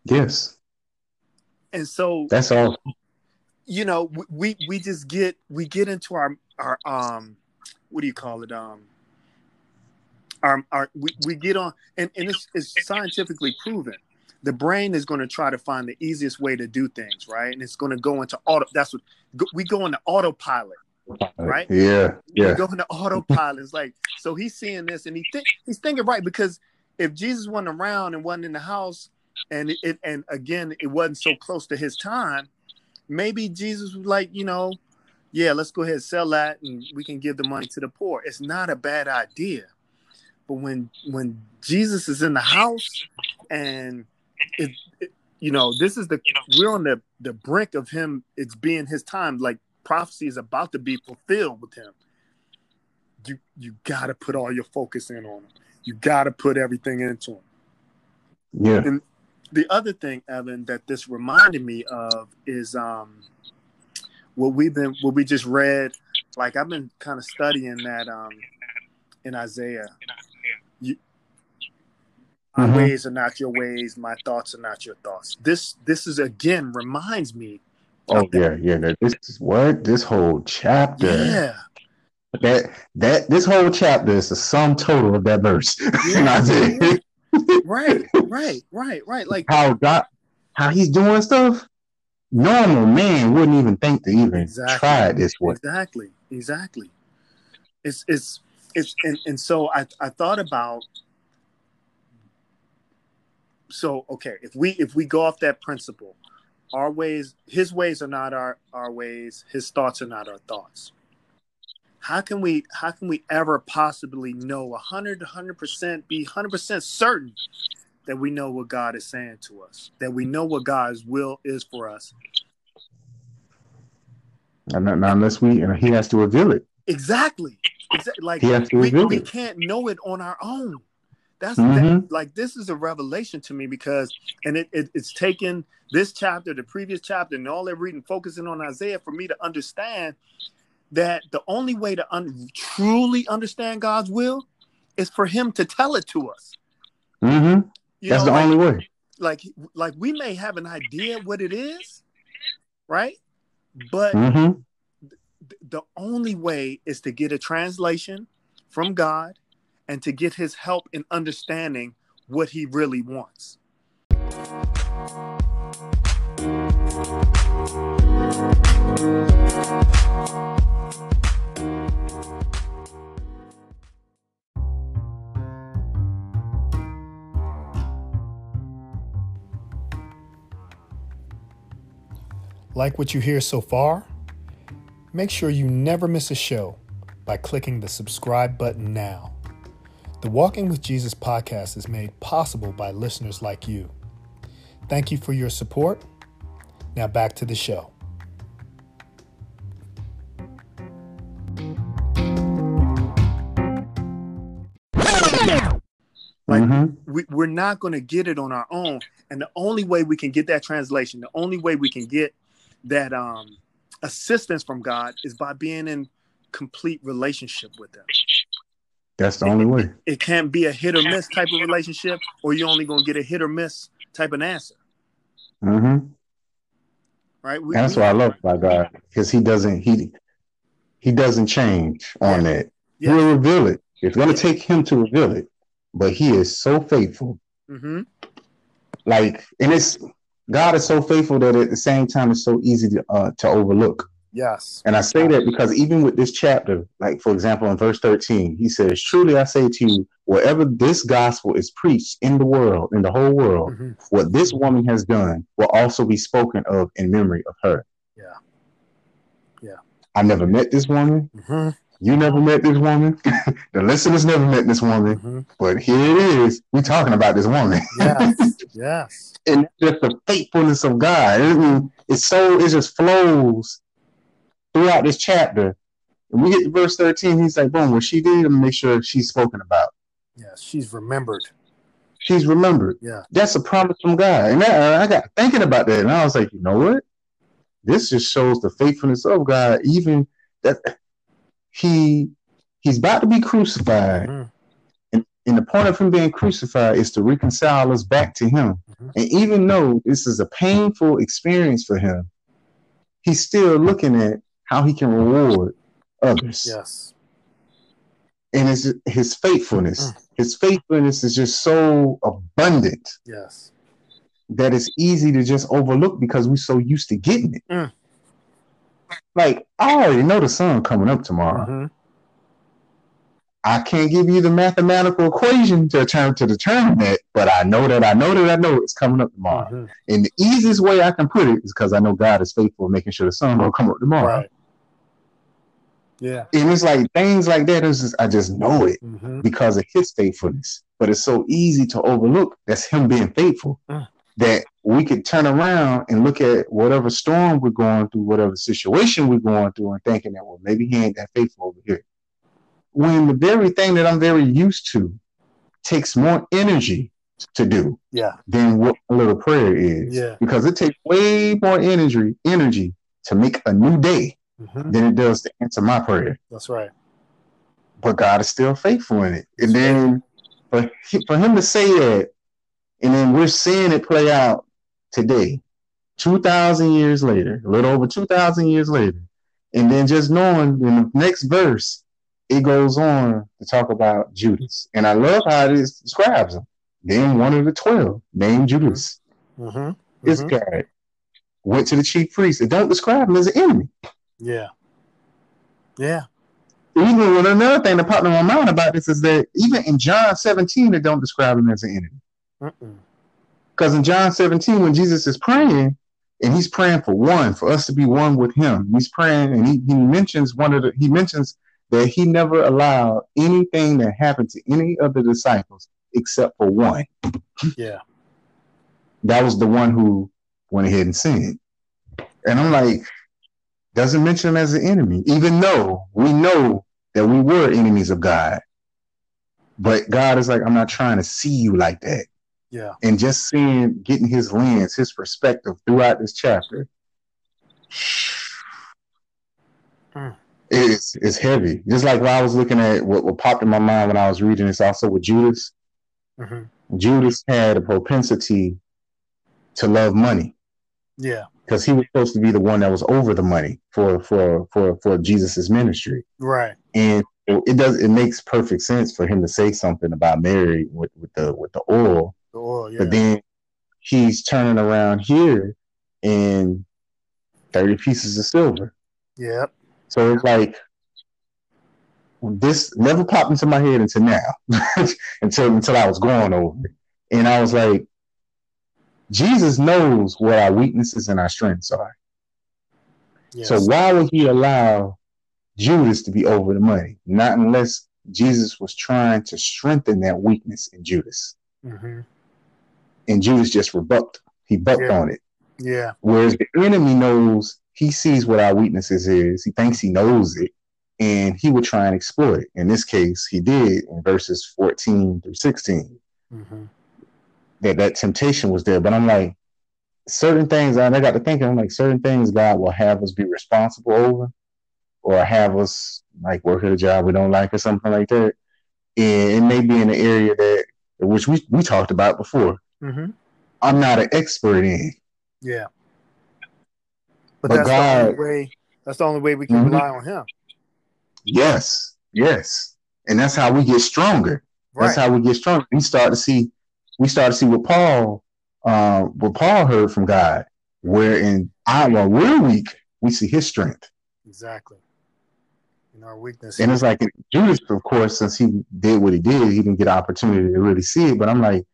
Yes. And so that's all. You know, we we just get we get into our our um what do you call it um our our we, we get on and and it's, it's scientifically proven. The brain is going to try to find the easiest way to do things, right? And it's going to go into auto. That's what we go into autopilot, right? Yeah, yeah. We go into autopilot. It's like, so he's seeing this and he think he's thinking right because if Jesus wasn't around and wasn't in the house, and it and again it wasn't so close to his time, maybe Jesus was like, you know, yeah, let's go ahead and sell that and we can give the money to the poor. It's not a bad idea. But when when Jesus is in the house and, it, it, you know, this is the, we're on the, the brink of him, it's being his time, like prophecy is about to be fulfilled with him. You you got to put all your focus in on him. You got to put everything into him. Yeah. And the other thing, Evan, that this reminded me of is um, what we've been, what we just read. Like I've been kind of studying that um, in Isaiah. You, mm-hmm. My ways are not your ways. My thoughts are not your thoughts. This this is again reminds me. Oh yeah, yeah. That, this is what this whole chapter. Yeah. That that this whole chapter is the sum total of that verse. Yeah. Right, right, right, right. Like how God, how he's doing stuff. Normal man wouldn't even think to even exactly, try it this way. Exactly, exactly. It's it's it's and, and so I I thought about. So okay, if we if we go off that principle, our ways, his ways are not our our ways. His thoughts are not our thoughts. How can we how can we ever possibly know one hundred percent, be one hundred percent certain that we know what God is saying to us, that we know what God's will is for us? And not, not unless we, and he has to reveal it. Exactly. exactly. Like he has to we, reveal we it. Can't know it on our own. That's mm-hmm. that, like this is a revelation to me because, and it, it it's taken this chapter, the previous chapter, and all they're reading, focusing on Isaiah for me to understand that the only way to un- truly understand God's will is for him to tell it to us. Mm-hmm. That's know, the like, only way. Like, like we may have an idea what it is, right? But mm-hmm. th- the only way is to get a translation from God and to get his help in understanding what he really wants. Like what you hear so far? Make sure you never miss a show by clicking the subscribe button now. The Walking with Jesus podcast is made possible by listeners like you. Thank you for your support. Now back to the show. Like mm-hmm. we, we're not going to get it on our own. And the only way we can get that translation, the only way we can get that um, assistance from God is by being in complete relationship with them. That's the it, only way. It, it can't be a hit or miss type of relationship, or you're only going to get a hit or miss type of answer. Mm-hmm. Right. We, that's we, what I love about God, because He doesn't he He doesn't change on yeah. that. Yeah. He'll reveal it. It's going to yeah. take Him to reveal it, but He is so faithful. Mm-hmm. Like, and it's. God is so faithful that at the same time it's so easy to uh, to overlook. Yes. And I say that because even with this chapter, like, for example, in verse thirteen, he says, "Truly I say to you, wherever this gospel is preached in the world, in the whole world, mm-hmm. what this woman has done will also be spoken of in memory of her." Yeah. Yeah. I never met this woman. Mm-hmm. You never met this woman. The listeners never met this woman. Mm-hmm. But here it is. We're talking about this woman. Yes. Yes. And just the faithfulness of God. It, it's so, it just flows throughout this chapter. And we get to verse thirteen. He's like, boom, what she did, and make sure she's spoken about. Yeah, she's remembered. She's remembered. Yeah. That's a promise from God. And that, I got thinking about that. And I was like, you know what? This just shows the faithfulness of God. Even that he he's about to be crucified. Mm-hmm. And the point of him being crucified is to reconcile us back to him. Mm-hmm. And even though this is a painful experience for him, he's still looking at how he can reward others. Yes. And it's his faithfulness. Mm. His faithfulness is just so abundant. Yes. That it's easy to just overlook because we're so used to getting it. Mm. Like, I already know the sun coming up tomorrow. Mm-hmm. I can't give you the mathematical equation to determine, to determine that, but I know that I know that I know it's coming up tomorrow. Mm-hmm. And the easiest way I can put it is because I know God is faithful in making sure the sun will come up tomorrow. Right. Yeah. And it's like things like that. It's just, I just know it mm-hmm. because of his faithfulness. But it's so easy to overlook. That's him being faithful. Uh. That we could turn around and look at whatever storm we're going through, whatever situation we're going through, and thinking that, well, maybe he ain't that faithful over here. When the very thing that I'm very used to takes more energy to do yeah. than what a little prayer is. Yeah. Because it takes way more energy energy to make a new day mm-hmm. than it does to answer my prayer. That's right. But God is still faithful in it. And then for, for him to say that, and then we're seeing it play out today, two thousand years later, a little over two thousand years later. And then just knowing in the next verse, it goes on to talk about Judas. And I love how it is, describes him. Then one of the twelve named Judas. Mm-hmm. Mm-hmm. This guy went to the chief priest. It don't describe him as an enemy. Yeah. Yeah. Even with another thing that popped in my mind about this is that even in John seventeen, they don't describe him as an enemy. Because in John seventeen, when Jesus is praying, and he's praying for one, for us to be one with him, he's praying, and he, he mentions one of the, he mentions that he never allowed anything that happened to any of the disciples except for one. Yeah, that was the one who went ahead and sinned. And I'm like, doesn't mention him as an enemy, even though we know that we were enemies of God. But God is like, I'm not trying to see you like that. Yeah. And just seeing, getting his lens, his perspective throughout this chapter, mm. it's, it's heavy. Just like when I was looking at what, what popped in my mind when I was reading this also with Judas. Mm-hmm. Judas had a propensity to love money. Yeah. Because he was supposed to be the one that was over the money for, for, for, for Jesus's ministry. Right. And it does. It makes perfect sense for him to say something about Mary with, with the with the oil. The oil, yeah. But then he's turning around here in thirty pieces of silver. Yep. So it's like this never popped into my head until now, until until I was going over it, and I was like, Jesus knows what our weaknesses and our strengths are. Yes. So why would he allow Judas to be over the money? Not unless Jesus was trying to strengthen that weakness in Judas. Mm-hmm. And Judas just rebucked. He bucked yeah. on it. Yeah. Whereas the enemy knows, he sees what our weaknesses is. He thinks he knows it. And he would try and exploit it. In this case, he did in verses fourteen through sixteen. Mm-hmm. That that temptation was there. But I'm like, certain things, and I got to thinking, I'm like, certain things God will have us be responsible over, or have us like work at a job we don't like or something like that. And it may be in an area that, which we, we talked about before, mm-hmm. I'm not an expert in. Yeah. But, but that's, God, the only way, that's the only way we can mm-hmm. rely on him. Yes. Yes. And that's how we get stronger. Right. That's how we get stronger. We start to see, we start to see what Paul, uh, what Paul heard from God, where in I, while we're weak, we see his strength. Exactly. In our weakness. And it's like Judas, of course, since he did what he did, he didn't get an opportunity to really see it. But I'm like,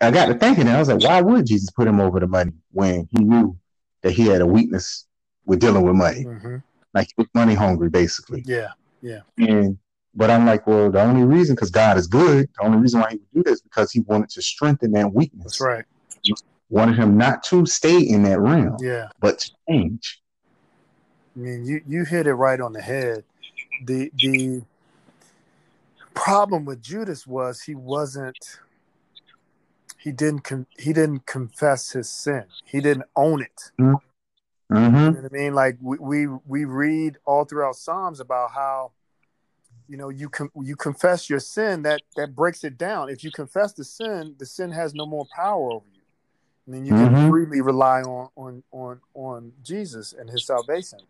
I got to thinking, I was like, why would Jesus put him over the money when he knew that he had a weakness with dealing with money? Mm-hmm. Like he was money hungry, basically. Yeah, yeah. And but I'm like, well, the only reason, because God is good, the only reason why he would do this is because he wanted to strengthen that weakness. That's right. He wanted him not to stay in that realm, yeah, but to change. I mean, you, you hit it right on the head. The the problem with Judas was he wasn't he didn't con, he didn't confess his sin. He didn't own it. Mm-hmm. You know what I mean, like we, we we read all throughout Psalms about how, you know, you com, you confess your sin, that that breaks it down. If you confess the sin, the sin has no more power over you. I mean, you can mm-hmm. freely rely on, on on on Jesus and his salvation,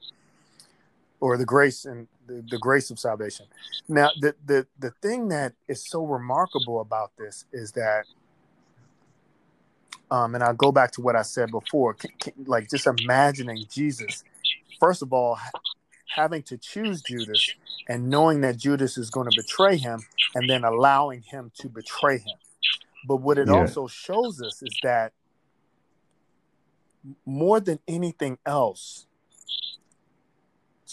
or the grace and the, the grace of salvation. Now, the, the the thing that is so remarkable about this is that, um, and I'll go back to what I said before, can, can, like just imagining Jesus, first of all, having to choose Judas and knowing that Judas is going to betray him, and then allowing him to betray him. But what it yeah. also shows us is that, more than anything else,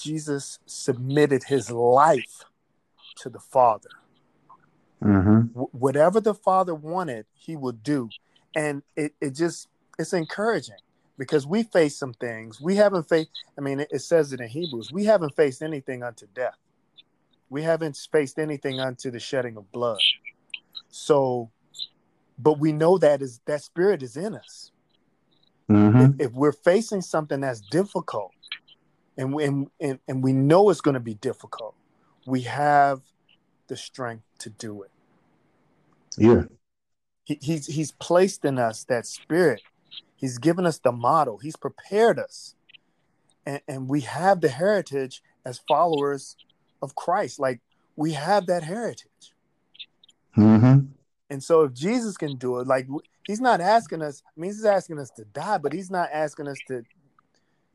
Jesus submitted his life to the Father. Mm-hmm. W- whatever the Father wanted, he would do. And it, it just, it's encouraging because we face some things. We haven't faced, I mean, it, it says it in Hebrews, we haven't faced anything unto death. We haven't faced anything unto the shedding of blood. So, but we know that is that spirit is in us. Mm-hmm. If, if we're facing something that's difficult and we, and, and, and we know it's going to be difficult, we have the strength to do it. Yeah. He, he's, he's placed in us that spirit. He's given us the model. He's prepared us. And, and we have the heritage as followers of Christ. Like, we have that heritage. Mm-hmm. And so if Jesus can do it, like, he's not asking us, I mean, he's asking us to die, but he's not asking us to,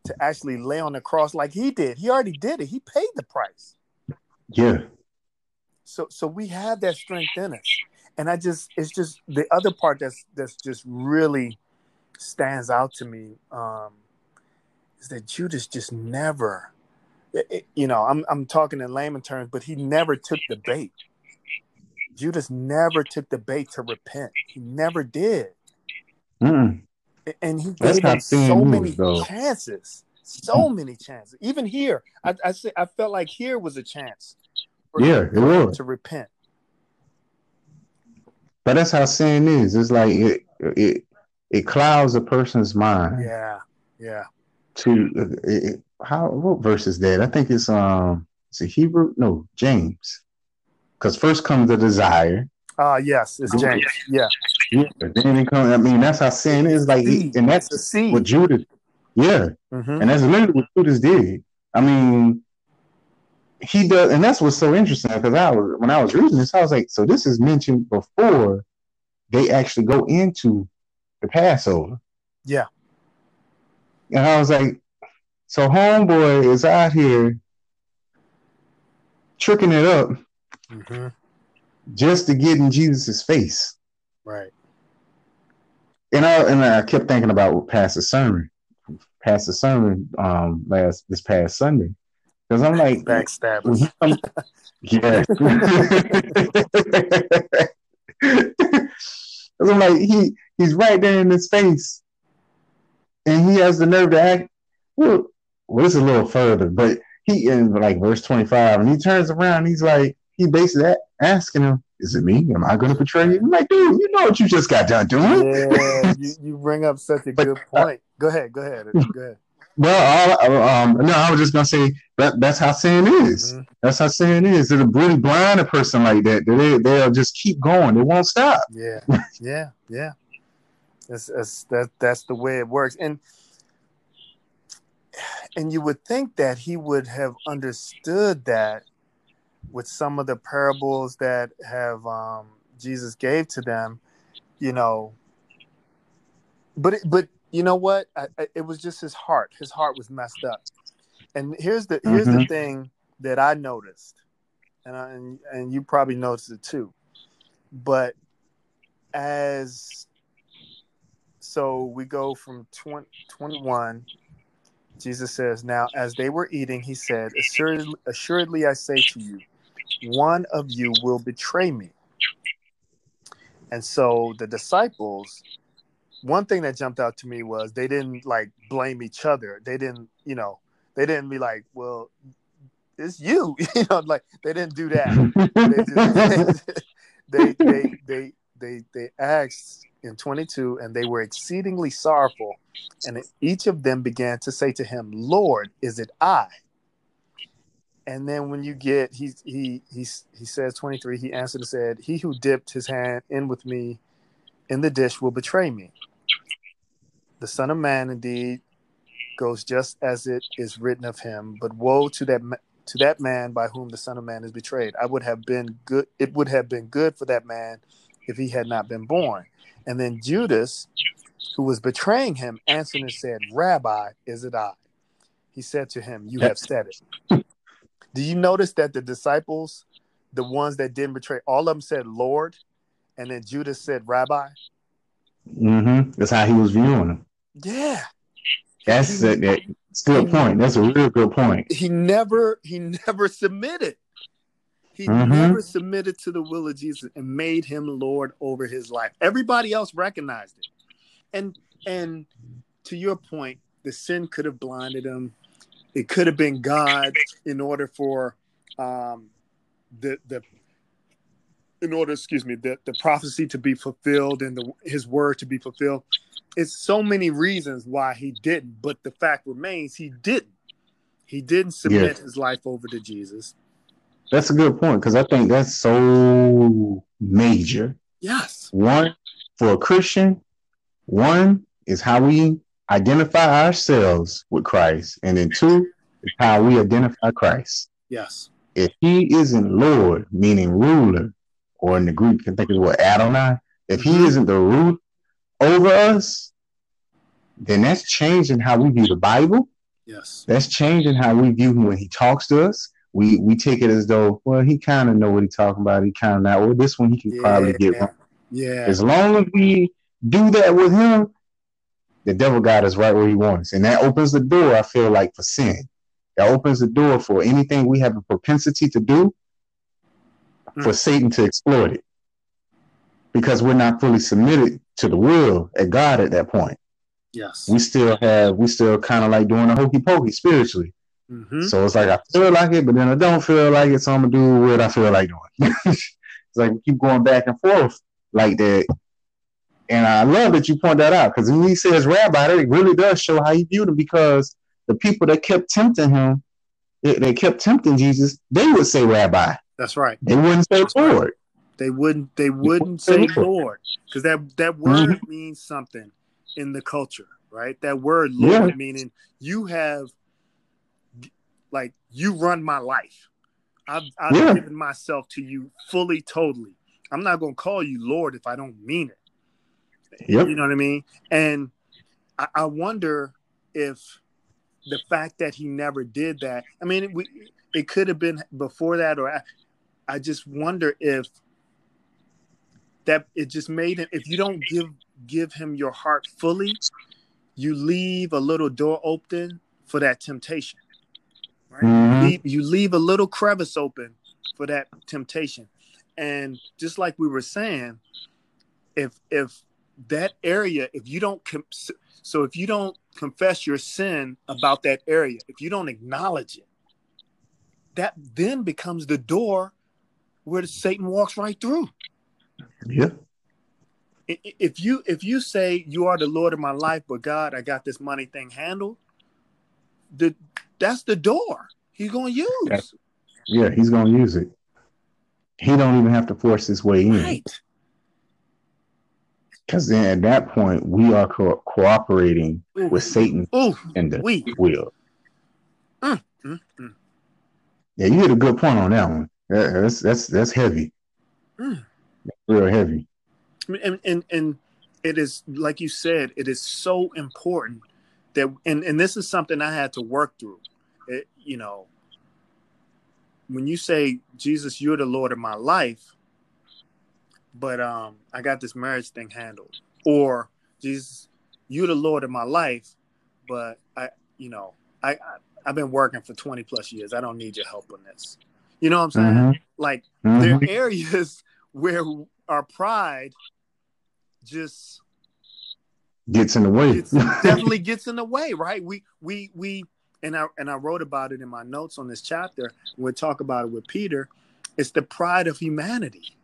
to actually lay on the cross like he did. He already did it. He paid the price. Yeah. So so we have that strength in us. And I just, it's just the other part that's, that's just really stands out to me um, is that Judas just never, it, you know, I'm, I'm talking in layman terms, but he never took the bait. Judas never took the bait to repent. He never did. Mm-mm. And he gave him so many though. chances, so many chances. Even here, I, I say I felt like here was a chance for yeah, him it was. to repent. But that's how sin is. It's like it it, it clouds a person's mind. Yeah, yeah. To it, how what verse is that? I think it's um it's a Hebrew no James. Because first comes the desire. Ah, uh, yes, it's James. Yeah. yeah. Then it comes, I mean, that's how sin is. Like, he, and that's what Judas. Yeah. Mm-hmm. And that's literally what Judas did. I mean, he does, and that's what's so interesting. Because I was, when I was reading this, I was like, so this is mentioned before they actually go into the Passover. Yeah. And I was like, so homeboy is out here tricking it up. Mm-hmm. Just to get in Jesus' face, right? And I and I kept thinking about Pastor Sermon, Pastor Sermon, um, last this past Sunday, because I'm like backstabbing. Yeah, because I'm like he he's right there in his face, and he has the nerve to act. Well, well it's a little further, but he in like verse twenty-five, and he turns around, and he's like. He basically asking him, is it me? Am I going to betray you? I'm like, dude, you know what you just got done doing. Yeah, you, you bring up such a but, good point. Go ahead, go ahead. Go ahead. Well, I, um, no, I was just going to say that that's how sin is. Mm-hmm. That's how sin is. It'll really blind a person like that. They, they'll just keep going. They won't stop. Yeah, yeah, yeah. That's, that's, that, that's the way it works. And And you would think that he would have understood that with some of the parables that have um, Jesus gave to them, you know, but, it, but you know what? I, I, it was just his heart. His heart was messed up. And here's the, here's mm-hmm. the thing that I noticed and, I, and, and you probably noticed it too, but as, so we go from twenty, twenty-one, Jesus says, now, as they were eating, he said, assuredly, assuredly I say to you, one of you will betray me. And so the disciples, one thing that jumped out to me was they didn't like blame each other. They didn't, you know, they didn't be like, well, it's you, you know, like they didn't do that. they, just, they, they, they, they, they asked in twenty-two and they were exceedingly sorrowful. And each of them began to say to him, Lord, is it I? And then when you get, he he he he says twenty-three, he answered and said, he who dipped his hand in with me in the dish will betray me. The Son of Man indeed goes just as it is written of him, but woe to that to that man by whom the Son of Man is betrayed. I would have been good. It would have been good for that man if he had not been born. And then Judas, who was betraying him, answered and said, Rabbi, is it I? He said to him, you have said it. Do you notice that the disciples, the ones that didn't betray, all of them said Lord, and then Judas said Rabbi? Mm-hmm. That's how he was viewing him. Yeah. That's he, that, That's a good point. That's a real good point. He never, he never submitted. He mm-hmm. never submitted to the will of Jesus and made him Lord over his life. Everybody else recognized it. And and to your point, the sin could have blinded him. It could have been God in order for um, the the in order, excuse me, the, the prophecy to be fulfilled and the, his word to be fulfilled. It's so many reasons why he didn't, but the fact remains he didn't. He didn't submit yeah. his life over to Jesus. That's a good point, because I think that's so major. Yes. One, for a Christian, one is how we identify ourselves with Christ. And then two, is how we identify Christ. Yes. If he isn't Lord, meaning ruler, or in the Greek, I think it's what, Adonai. If he isn't the ruler over us, then that's changing how we view the Bible. Yes. That's changing how we view him when he talks to us. We we take it as though, well, he kind of know what he's talking about. He kind of not. Well, this one he can yeah. probably get wrong. Yeah. As long as we do that with him, the devil got us right where he wants. And that opens the door, I feel like, for sin. That opens the door for anything we have a propensity to do mm. for Satan to exploit it. Because we're not fully submitted to the will of God at that point. Yes. We still have, we still kind of like doing a hokey pokey spiritually. Mm-hmm. So it's like I feel like it, but then I don't feel like it, so I'm gonna do what I feel like doing. It's like we keep going back and forth like that. And I love that you point that out, because when he says rabbi, that it really does show how he viewed him, because the people that kept tempting him, they, they kept tempting Jesus, they would say rabbi. That's right. They wouldn't say Lord. They wouldn't they wouldn't say Lord. Because that, that word mm-hmm. means something in the culture, right? That word Lord yeah. meaning you have Like, you run my life. I've, I've yeah. given myself to you fully, totally. I'm not going to call you Lord if I don't mean it. Yep. You know what I mean? And I, I wonder if the fact that he never did that, I mean, it, we, it could have been before that, or I, I just wonder if that it just made him, if you don't give, give him your heart fully, you leave a little door open for that temptation. Right? Mm-hmm. You, leave, you leave a little crevice open for that temptation. And just like we were saying, if if that area, if you don't com- so if you don't confess your sin about that area, if you don't acknowledge it, that then becomes the door where Satan walks right through. Yeah. If you if you say you are the Lord of my life, but God, I got this money thing handled, the That's the door he's going to use. That's, yeah, he's going to use it. He don't even have to force his way in. Right. Because then at that point, we are co- cooperating Ooh. with Satan Ooh. and the we. will. Mm, mm, mm. Yeah, you hit a good point on that one. That's that's that's heavy. Mm. That's real heavy. And, and, and it is, like you said, it is so important. That, and, and this is something I had to work through. It, you know, when you say, Jesus, you're the Lord of my life, but um, I got this marriage thing handled. Or, Jesus, you're the Lord of my life, but I, you know, I, I, I've been working for twenty plus years. I don't need your help on this. You know what I'm saying? Mm-hmm. Like, mm-hmm. there are areas where our pride just... gets in the way. It definitely gets in the way, right? We, we, we, and I, and I wrote about it in my notes on this chapter. We'll talk about it with Peter. It's the pride of humanity.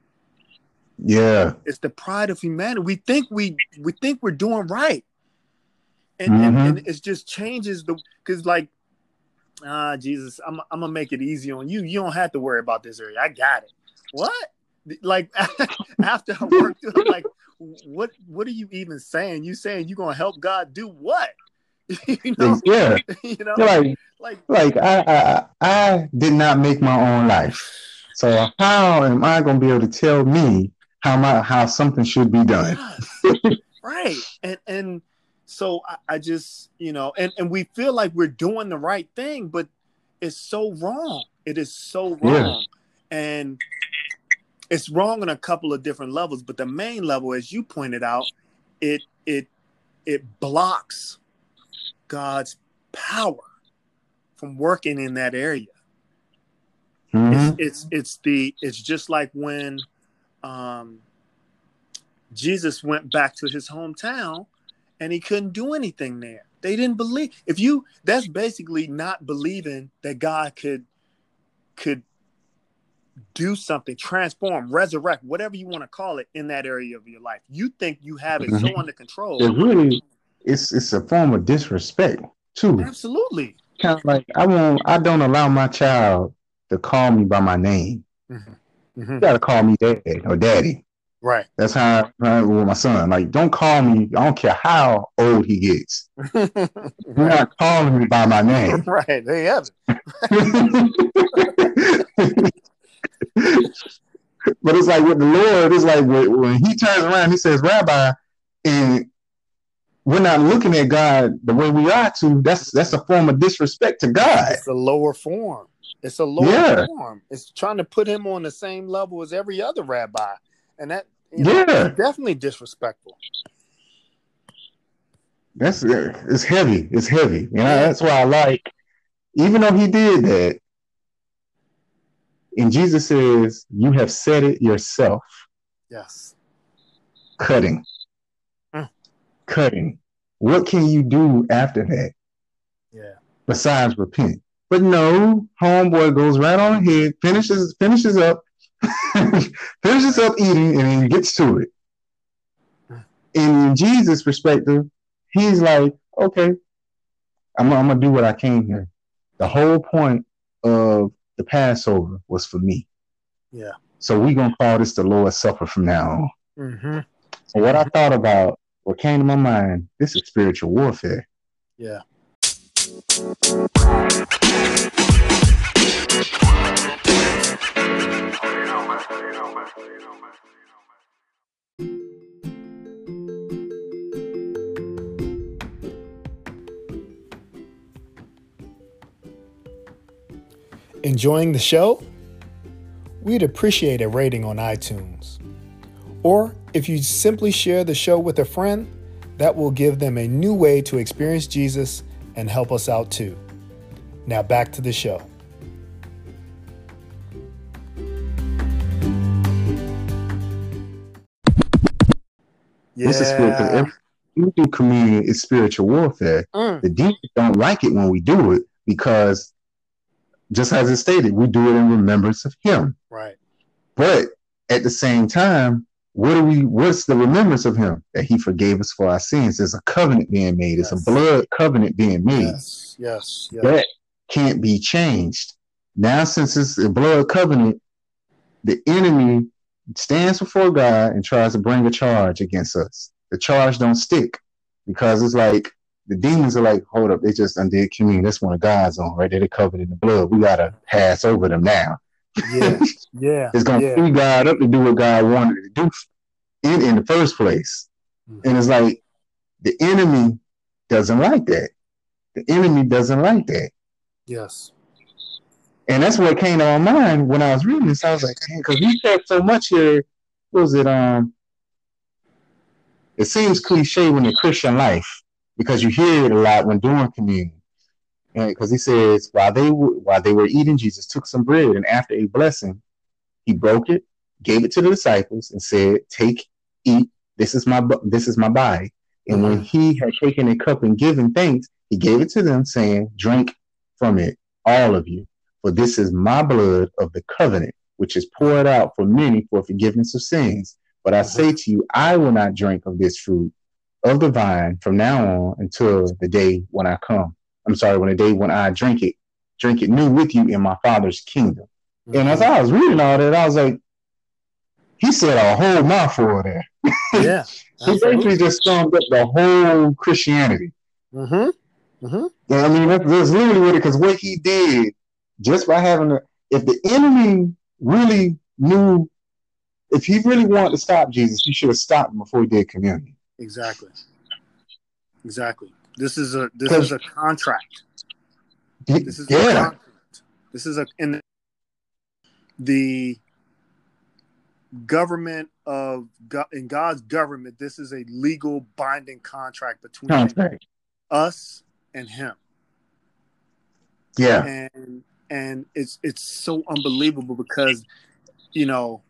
Yeah. It's the pride of humanity. We think we, we think we're doing right. And, mm-hmm. and, and it just changes the, cause like, ah, Jesus, I'm, I'm gonna make it easy on you. You don't have to worry about this area. I got it. What? Like after I worked through, I'm like, What what are you even saying? You saying you gonna help God do what? You know? Yeah, you know, like like, like I, I I did not make my own life, so how am I gonna be able to tell me how my how something should be done? Yes. Right, and and so I, I just you know, and and we feel like we're doing the right thing, but it's so wrong. It is so wrong, yeah. and. It's wrong on a couple of different levels, but the main level, as you pointed out, it it it blocks God's power from working in that area. Mm-hmm. It's, it's it's the it's just like when um, Jesus went back to his hometown and he couldn't do anything there. They didn't believe. If you that's basically not believing that God could could do something, transform, resurrect, whatever you want to call it in that area of your life. You think you have it mm-hmm. so under control. It really, it's it's a form of disrespect too. Absolutely. Kind of like I won't. I don't allow my child to call me by my name. Mm-hmm. Mm-hmm. You gotta call me dad or daddy. Right. That's how I with my son. Like, don't call me. I don't care how old he gets. You're not calling me by my name. Right. They have it. But it's like with the Lord, it's like when he turns around, he says, Rabbi, and we're not looking at God the way we ought to. That's that's a form of disrespect to God. It's a lower form. It's a lower yeah. form. It's trying to put him on the same level as every other rabbi. And that you know, yeah. is definitely disrespectful. That's it's heavy. It's heavy. You know, that's why I like, even though he did that, and Jesus says, you have said it yourself. Yes. Cutting. Mm. Cutting. What can you do after that? Yeah. Besides repent. But no, homeboy goes right on ahead, finishes finishes up, finishes up eating, and then gets to it. And in Jesus' perspective, he's like, okay, I'm, I'm going to do what I came here. The whole point of the Passover was for me. Yeah. So we're going to call this the Lord's Supper from now on. Mm-hmm. So what I thought about, what came to my mind, this is spiritual warfare. Yeah. Enjoying the show? We'd appreciate a rating on iTunes. Or if you simply share the show with a friend, that will give them a new way to experience Jesus and help us out too. Now back to the show. Yeah. This is spiritual. Every we do communion is spiritual warfare. Mm. The demons don't like it when we do it because, just as it stated, we do it in remembrance of him. Right. But at the same time, what do we? What's the remembrance of him? That he forgave us for our sins. There's a covenant being made. Yes. It's a blood covenant being made. Yes, yes, yes. That can't be changed. Now, since it's a blood covenant, the enemy stands before God and tries to bring a charge against us. The charge don't stick because it's like the demons are like, hold up, they just undid communion. That's one of God's on, right? They're covered in the blood. We gotta pass over them now. Yeah, yeah. It's gonna yeah. free God up to do what God wanted to do in, in the first place. Mm-hmm. And it's like the enemy doesn't like that. The enemy doesn't like that. Yes. And that's what came to my mind when I was reading this. I was like, man, because he said so much here. What was it? Um, it seems cliche when the Christian life, because you hear it a lot when doing communion. Because he says, while they were, while they were eating, Jesus took some bread, and after a blessing, he broke it, gave it to the disciples, and said, "Take, eat. This is my this is my body." And when he had taken a cup and given thanks, he gave it to them, saying, "Drink from it, all of you. For this is my blood of the covenant, which is poured out for many for forgiveness of sins. But I say to you, I will not drink of this fruit of the vine from now on until the day when I come. I'm sorry, when the day when I drink it, drink it new with you in my Father's kingdom." Mm-hmm. And as I was reading all that, I was like, he said a whole mouthful there. Yeah. He basically just summed up the whole Christianity. Mm-hmm. Mm-hmm. I mean, that's, that's literally what it, because what he did, just by having a, if the enemy really knew, if he really wanted to stop Jesus, he should have stopped him before he did communion. Exactly. Exactly. This is a this is a contract. This is yeah. a contract. This is a in the government of in God's government. This is a legal binding contract between contract. us and him. Yeah. And and it's it's so unbelievable because, you know,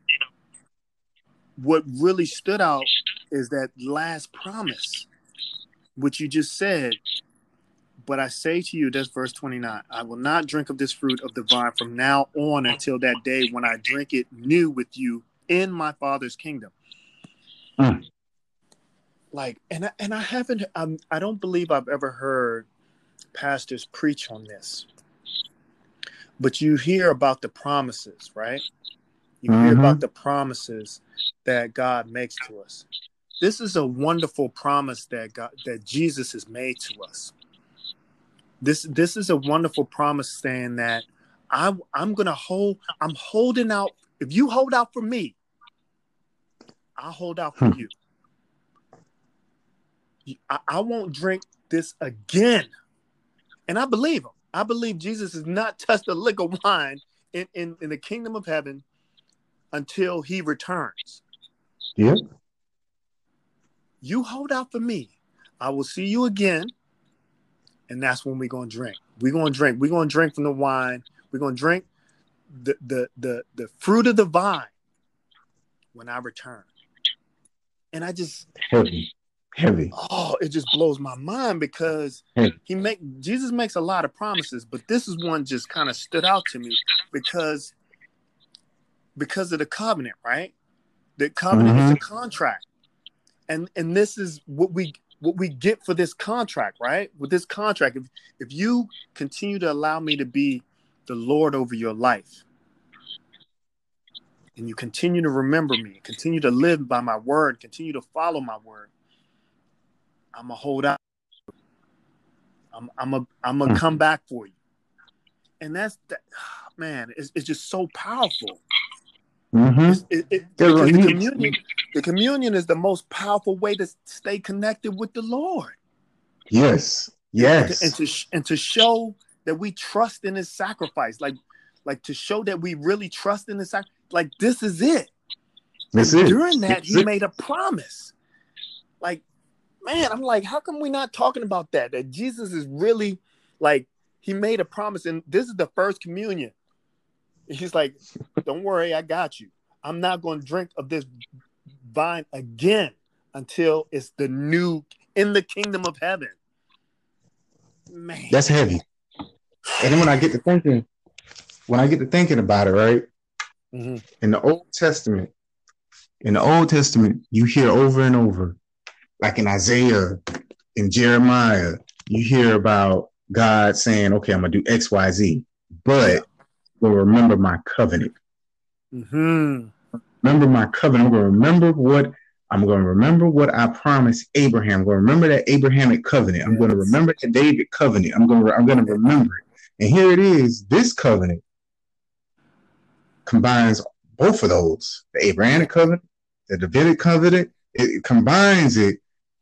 what really stood out is that last promise, which you just said. But I say to you, that's verse twenty-nine, I will not drink of this fruit of the vine from now on until that day when I drink it new with you in my Father's kingdom. Mm. Like, and I, and I haven't, I'm, I don't believe I've ever heard pastors preach on this. But you hear about the promises, right? You mm-hmm. hear about the promises that God makes to us. This is a wonderful promise that God, that Jesus has made to us. This this is a wonderful promise saying that I, I'm going to hold, I'm holding out. If you hold out for me, I'll hold out for hmm. you. I, I won't drink this again. And I believe him. I believe Jesus has not touched a lick of wine in, in, in the kingdom of heaven until he returns. Yeah. You hold out for me. I will see you again. And that's when we're going to drink. We're going to drink. We're going to drink from the wine. We're going to drink the, the, the, the fruit of the vine when I return. And I just... Heavy. Heavy. Oh, it just blows my mind because Heavy. he make Jesus makes a lot of promises, but this is one just kind of stood out to me because, because of the covenant, right? The covenant mm-hmm. is a contract. And and this is what we... what we get for this contract, right? With this contract, if, if you continue to allow me to be the Lord over your life and you continue to remember me, continue to live by my word, continue to follow my word, I'm going to hold out. I'm I'm a, I'm going to come back for you. And that's, that, man, it's, it's just so powerful. Mm-hmm. It, it, it, the, communion, the communion is the most powerful way to stay connected with the Lord. Yes, yes. And to, and to, and to show that we trust in his sacrifice, like, like to show that we really trust in his sacrifice, like this is it. This is during that, that's he it. made a promise. Like, man, I'm like, how come we're not talking about that? That Jesus is really, like, he made a promise, and this is the first communion. He's like, don't worry, I got you. I'm not going to drink of this vine again until it's the new in the kingdom of heaven. Man, that's heavy. And then when I get to thinking, when I get to thinking about it, right? Mm-hmm. In the Old Testament, in the Old Testament, you hear over and over, like in Isaiah, in Jeremiah, you hear about God saying, okay, I'm going to do X, Y, Z. But will remember my covenant. Mm-hmm. Remember my covenant. I'm going to remember what I'm going to remember what I promised Abraham. I'm going to remember that Abrahamic covenant. Yes. I'm going to remember the David covenant. I'm going to I'm going to remember it. And here it is. This covenant combines both of those: the Abrahamic covenant, the Davidic covenant. It, it combines it,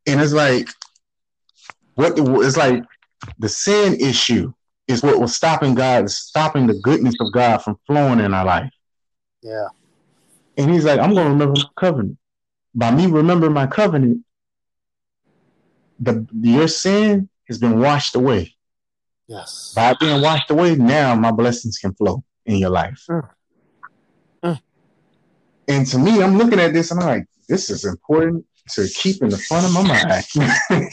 and it's like what the, it's like the sin issue is what was stopping God, is stopping the goodness of God from flowing in our life. Yeah. And he's like, I'm going to remember my covenant. By me remembering my covenant, the your sin has been washed away. Yes. By being washed away, now my blessings can flow in your life. Mm. Mm. And to me, I'm looking at this and I'm like, this is important to keep in the front of my mind.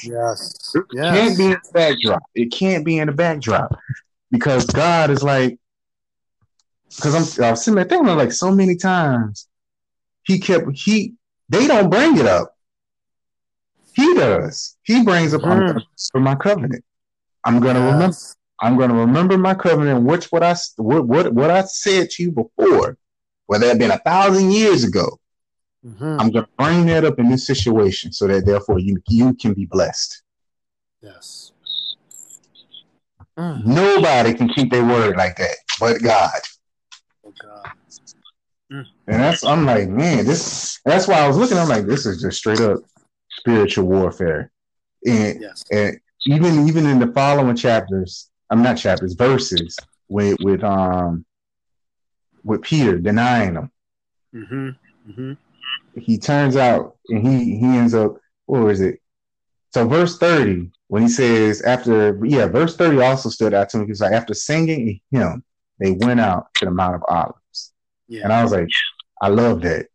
Yes. It yes. can't be in the backdrop. It can't be in the backdrop. Because God is like, because I'm, I'm sitting there thinking like so many times he kept, he, they don't bring it up. He does. He brings up mm. for my covenant. I'm going to yes. remember. I'm going to remember my covenant, which what I, what, what, what I said to you before, whether it had been a thousand years ago. Mm-hmm. I'm going to bring that up in this situation so that therefore you, you can be blessed. Yes. Mm. Nobody can keep their word like that but God. Oh, God. Mm. And that's, I'm like, man, this, that's why I was looking, I'm like, this is just straight up spiritual warfare. And, yes. and even, even in the following chapters, I'm not chapters, verses with, with, um, with Peter denying them. Mm-hmm. Mm-hmm. He turns out and he, he ends up, what was it? So verse thirty, when he says after, yeah, verse thirty also stood out to me because like after singing a hymn, they went out to the Mount of Olives. Yeah. And I was like, I love that.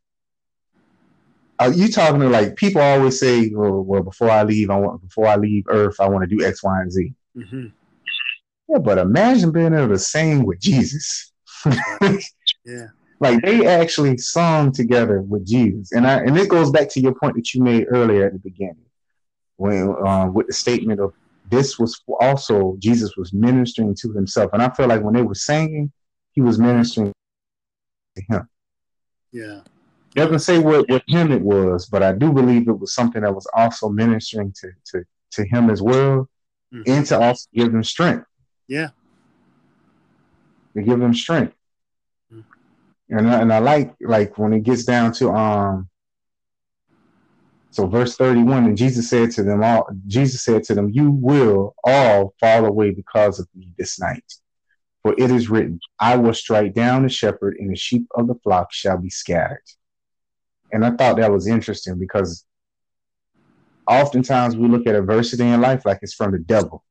Are you talking to like people always say, well, well before I leave, I want before I leave Earth, I want to do X, Y, and Z. Mm-hmm. Yeah, but imagine being able to sing with Jesus. Yeah. Like they actually sung together with Jesus. And I and it goes back to your point that you made earlier at the beginning. When uh, with the statement of this was also Jesus was ministering to himself. And I feel like when they were singing, he was ministering to him. Yeah. It doesn't say what, what him it was, but I do believe it was something that was also ministering to to, to him as well, mm-hmm. and to also give him strength. Yeah. To give him strength. Mm-hmm. And I, and I like like when it gets down to um so verse thirty-one, and Jesus said to them all, Jesus said to them, you will all fall away because of me this night. For it is written, I will strike down the shepherd and the sheep of the flock shall be scattered. And I thought that was interesting because oftentimes we look at adversity in life like it's from the devil.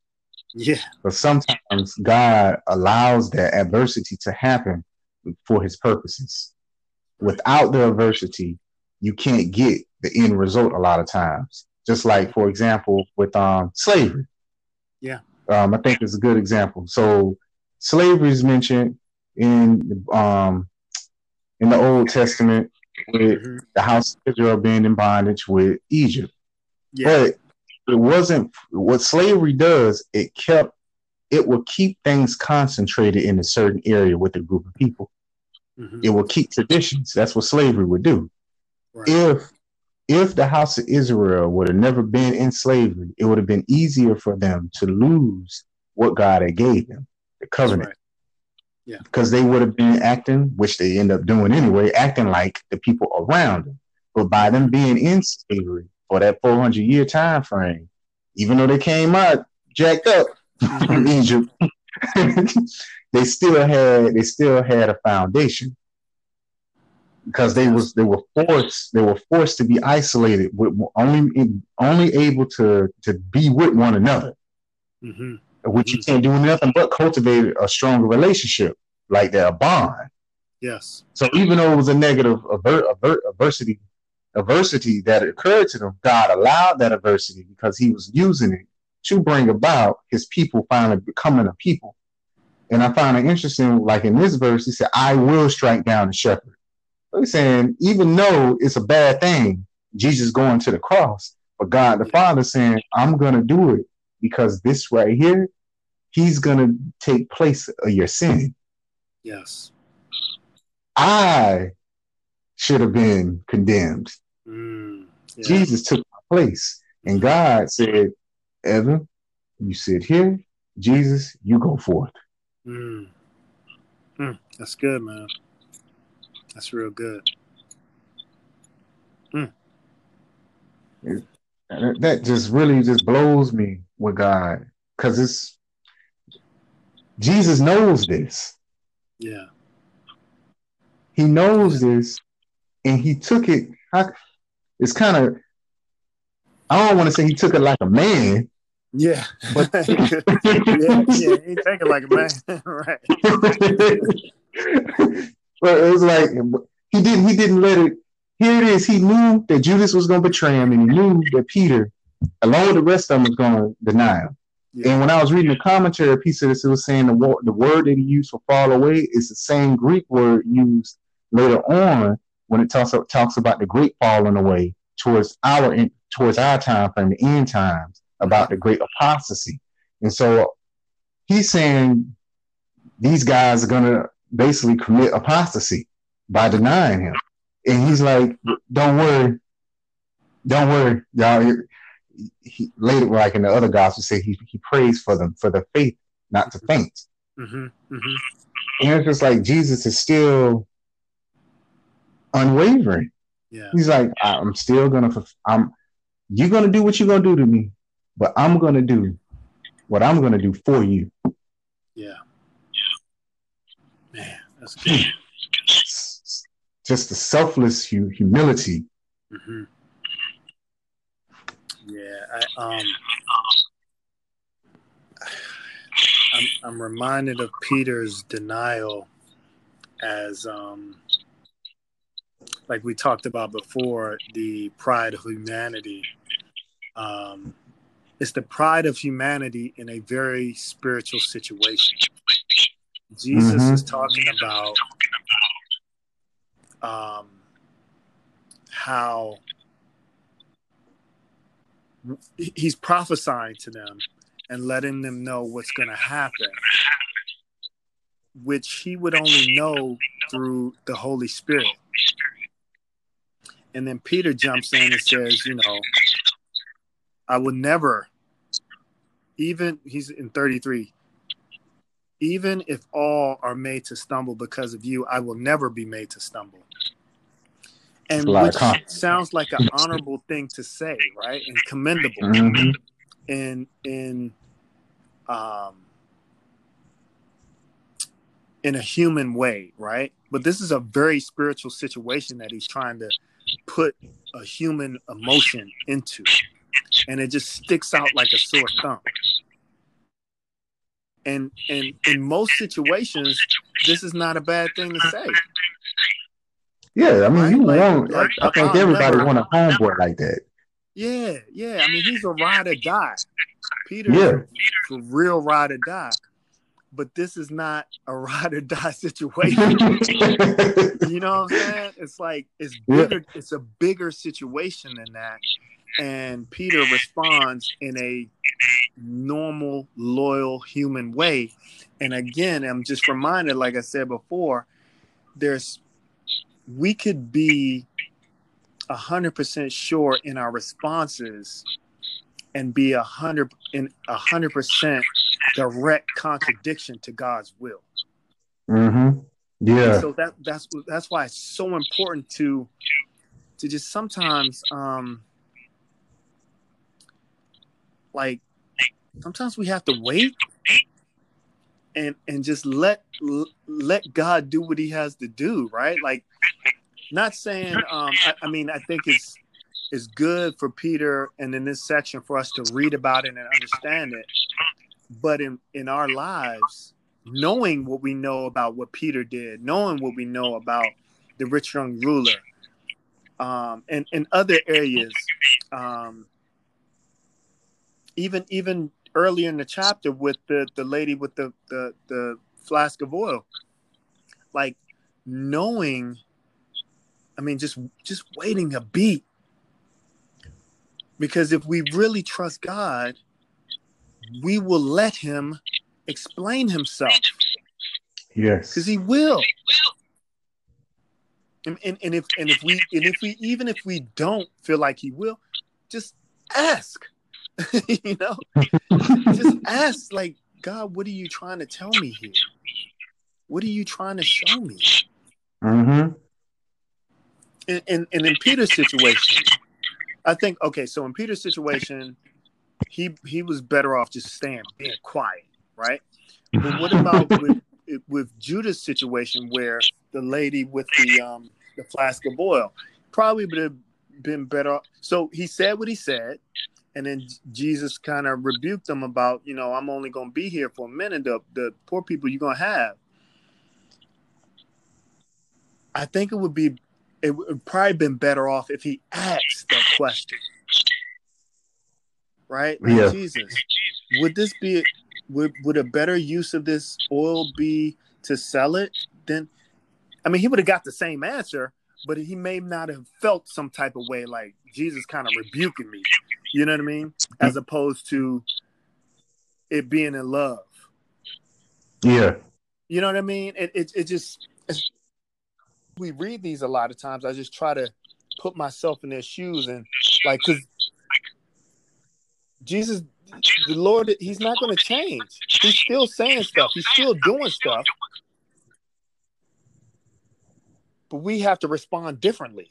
Yeah. But sometimes God allows that adversity to happen for his purposes. Without the adversity, you can't get the end result a lot of times. Just like, for example, with um, slavery. Yeah. Um, I think it's a good example. So slavery is mentioned in um, in the Old Testament with mm-hmm. the house of Israel being in bondage with Egypt. Yeah. But it wasn't what slavery does. It kept it will keep things concentrated in a certain area with a group of people. Mm-hmm. It will keep traditions. That's what slavery would do. Right. If if the house of Israel would have never been in slavery, it would have been easier for them to lose what God had gave them, the covenant. Right. Yeah. Because they would have been acting, which they end up doing anyway, acting like the people around them. But by them being in slavery for that four hundred year time frame, even though they came out jacked up from Egypt, they still had they still had a foundation. Because they was they were forced they were forced to be isolated, with only only able to to be with one another, mm-hmm. which mm-hmm. you can't do nothing but cultivate a stronger relationship like that, a bond. Yes. So even though it was a negative aver- aver- adversity, adversity that occurred to them, God allowed that adversity because He was using it to bring about His people finally becoming a people. And I find it interesting, like in this verse, He said, "I will strike down the shepherd." We're saying, even though it's a bad thing, Jesus going to the cross, but God the Father saying, I'm going to do it because this right here, he's going to take place of your sin. Yes. I should have been condemned. Mm, yeah. Jesus took my place. And God said, Evan, you sit here. Jesus, you go forth. Mm. Mm, that's good, man. That's real good. Mm. That just really just blows me with God because it's Jesus knows this. Yeah. He knows this and he took it. I, it's kind of, I don't want to say he took it like a man. Yeah. But yeah, yeah, he took it like a man. Right. But it was like he didn't. He didn't let it. Here it is. He knew that Judas was going to betray him, and he knew that Peter, along with the rest of them, was going to deny him. Yeah. And when I was reading the commentary piece of this, it was saying the the word that he used for "fall away" is the same Greek word used later on when it talks talks about the great falling away towards our towards our time frame, the end times, about the great apostasy. And so he's saying these guys are going to basically commit apostasy by denying him. And he's like, don't worry. Don't worry, y'all. He, later, like in the other gospel, say he, he prays for them, for the faith, not to faint. Mm-hmm. Mm-hmm. And it's just like Jesus is still unwavering. Yeah. He's like, I'm still going to, I'm. you're going to do what you're going to do to me, but I'm going to do what I'm going to do for you. Yeah. Man, that's good. Just the selfless humility. Mm-hmm. Yeah, I, um, I'm, I'm reminded of Peter's denial as, um, like we talked about before, the pride of humanity. Um, it's the pride of humanity in a very spiritual situation. Jesus mm-hmm. is talking about um, how he's prophesying to them and letting them know what's going to happen, which he would only know through the Holy Spirit. And then Peter jumps in and says, you know, I would never, even, he's in thirty-three, even if all are made to stumble because of you, I will never be made to stumble. And which sounds like an honorable thing to say, right? And commendable. Mm-hmm. And in um in a human way, right? But this is a very spiritual situation that he's trying to put a human emotion into. And it just sticks out like a sore thumb. And and in most situations, this is not a bad thing to say. Yeah, I mean, you like, want, like, I think everybody want a homeboy like that. Yeah, yeah. I mean, he's a ride or die. Peter yeah. is a real ride or die. But this is not a ride or die situation. You know what I'm saying? It's like, it's bigger. Yeah. It's a bigger situation than that. And Peter responds in a normal, loyal, human way. And again, I'm just reminded, like I said before, there's we could be one hundred percent sure in our responses and be one hundred in one hundred percent direct contradiction to God's will. Mm-hmm. Yeah. And so that that's that's why it's so important to to just sometimes um like sometimes we have to wait and and just let let God do what he has to do, right? Like, not saying um I, I mean I think it's it's good for Peter and in this section for us to read about it and understand it, but in in our lives, knowing what we know about what Peter did, knowing what we know about the rich young ruler, um and in other areas, um even even earlier in the chapter with the the lady with the the, the flask of oil, like knowing, I mean, just just waiting a beat, because if we really trust God, we will let him explain himself. Yes, because he will. And, and and if and if we and if we even if we don't feel like he will, just ask. You know, just ask, like, God, what are you trying to tell me here? What are you trying to show me? Mm-hmm. And, and and in Peter's situation, I think, okay, so in Peter's situation, he he was better off just staying, being quiet, right? But what about with with Judah's situation, where the lady with the um the flask of oil probably would have been better off. So he said what he said. And then Jesus kind of rebuked them about, you know, I'm only going to be here for a minute. The, the poor people you're going to have. I think it would be, it would probably been better off if he asked that question. Right? Like, yeah. Jesus, would this be, would, would a better use of this oil be to sell it? Then, I mean, he would have got the same answer, but he may not have felt some type of way, like Jesus kind of rebuking me. You know what I mean? As opposed to it being in love. Yeah. You know what I mean? It it, it just, we read these a lot of times. I just try to put myself in their shoes and like, because Jesus, the Lord, he's not going to change. He's still saying stuff. He's still doing stuff. But we have to respond differently.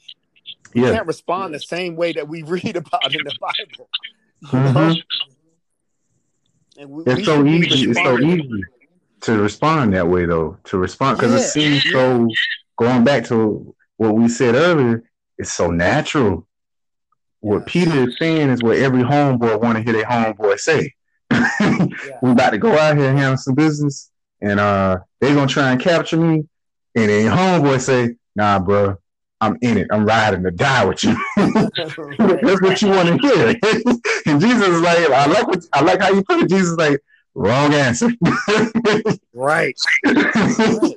We yeah. can't respond the same way that we read about in the Bible. Mm-hmm. And we, it's we so easy. It's so easy to respond that way, though. To respond because yeah. it seems yeah. so. Going back to what we said earlier, it's so natural. What Peter is saying is what every homeboy want to hear their homeboy say. yeah. We about to go out here and handle some business, and uh, they gonna try and capture me. And then homeboy say, "Nah, bro, I'm in it. I'm riding to die with you." That's what you want to hear. And Jesus is like, "I like what I like how you put it." Jesus is like, "Wrong answer." Right. Right.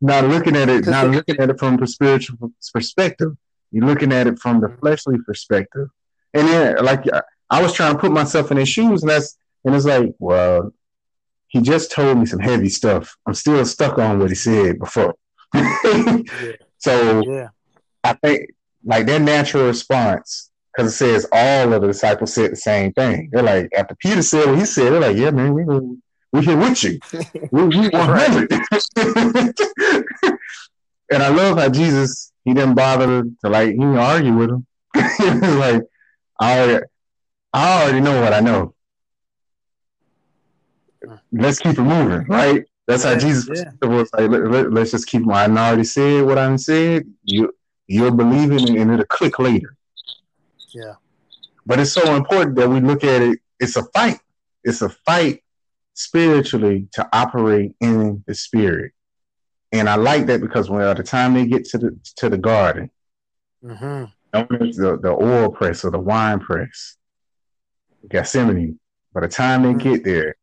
Not looking at it. Not looking at it from a spiritual perspective. You're looking at it from the fleshly perspective. And then, like, I was trying to put myself in his shoes, and that's and it's like, well, he just told me some heavy stuff. I'm still stuck on what he said before. yeah. So yeah. I think, like, their natural response, because it says all of the disciples said the same thing. They're like, after Peter said what he said, they're like, yeah, man, we we here with you. We we one hundred. And I love how Jesus, he didn't bother to, like, he didn't argue with him. He was like, I already, I already know what I know. Let's keep it moving, right? That's how Jesus yeah. was like, let, let, let's just keep my I already said what I said. You, you'll believe it, and it'll click later. Yeah. But it's so important that we look at it. It's a fight. It's a fight spiritually to operate in the spirit. And I like that because when at the time they get to the to the garden, mm-hmm. the, the oil press or the wine press, Gethsemane, by the time they mm-hmm. get there,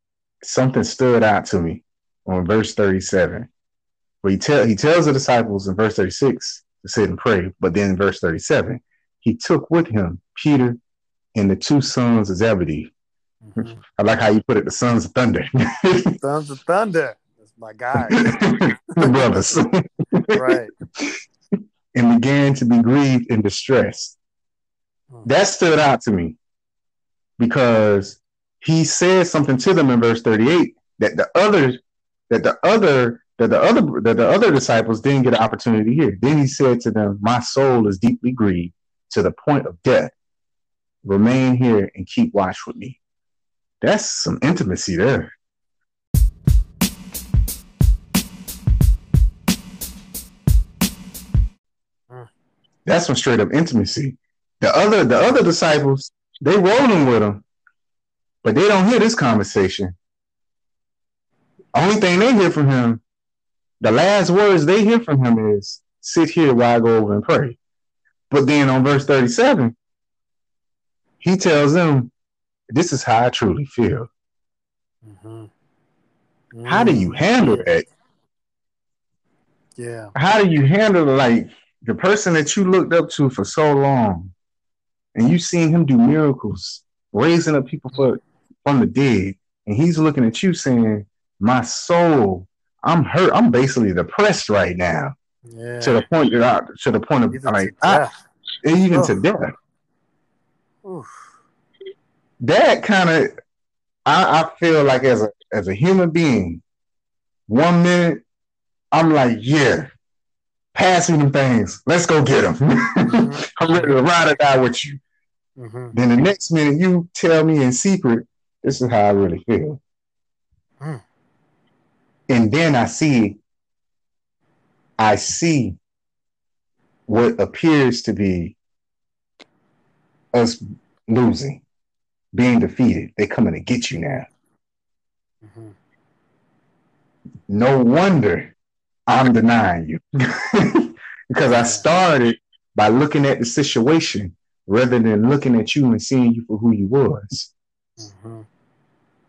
something stood out to me on verse thirty-seven. Where he, tell, he tells the disciples in verse thirty-six to sit and pray, but then in verse thirty-seven, he took with him Peter and the two sons of Zebedee. Mm-hmm. I like how you put it, the sons of thunder. Sons of thunder. My guys, brothers, right? And began to be grieved and distressed. Hmm. That stood out to me because he said something to them in verse thirty-eight that the other, that the other, that the other, that the other disciples didn't get an opportunity here. Then he said to them, "My soul is deeply grieved to the point of death. Remain here and keep watch with me." That's some intimacy there. That's some straight up intimacy. The other, the other disciples, they rolling with him, but they don't hear this conversation. Only thing they hear from him, the last words they hear from him is, "Sit here while I go over and pray." But then on verse thirty-seven, he tells them, "This is how I truly feel." Mm-hmm. Mm-hmm. How do you handle that? Yeah. How do you handle like? The person that you looked up to for so long, and you've seen him do miracles, raising up people for, from the dead, and he's looking at you saying, "My soul, I'm hurt. I'm basically depressed right now." Yeah. To the point that I, to the point of even like, I, even Oof. to death. Oof. That kind of, I, I feel like as a as a human being, one minute I'm like, yeah. Pass me them things. Let's go get them. Mm-hmm. I'm ready to ride or die with you. Mm-hmm. Then the next minute, you tell me in secret, "This is how I really feel." Mm. And then I see, I see what appears to be us losing, being defeated. They're coming to get you now. Mm-hmm. No wonder I'm denying you because I started by looking at the situation rather than looking at you and seeing you for who you was. Mm-hmm.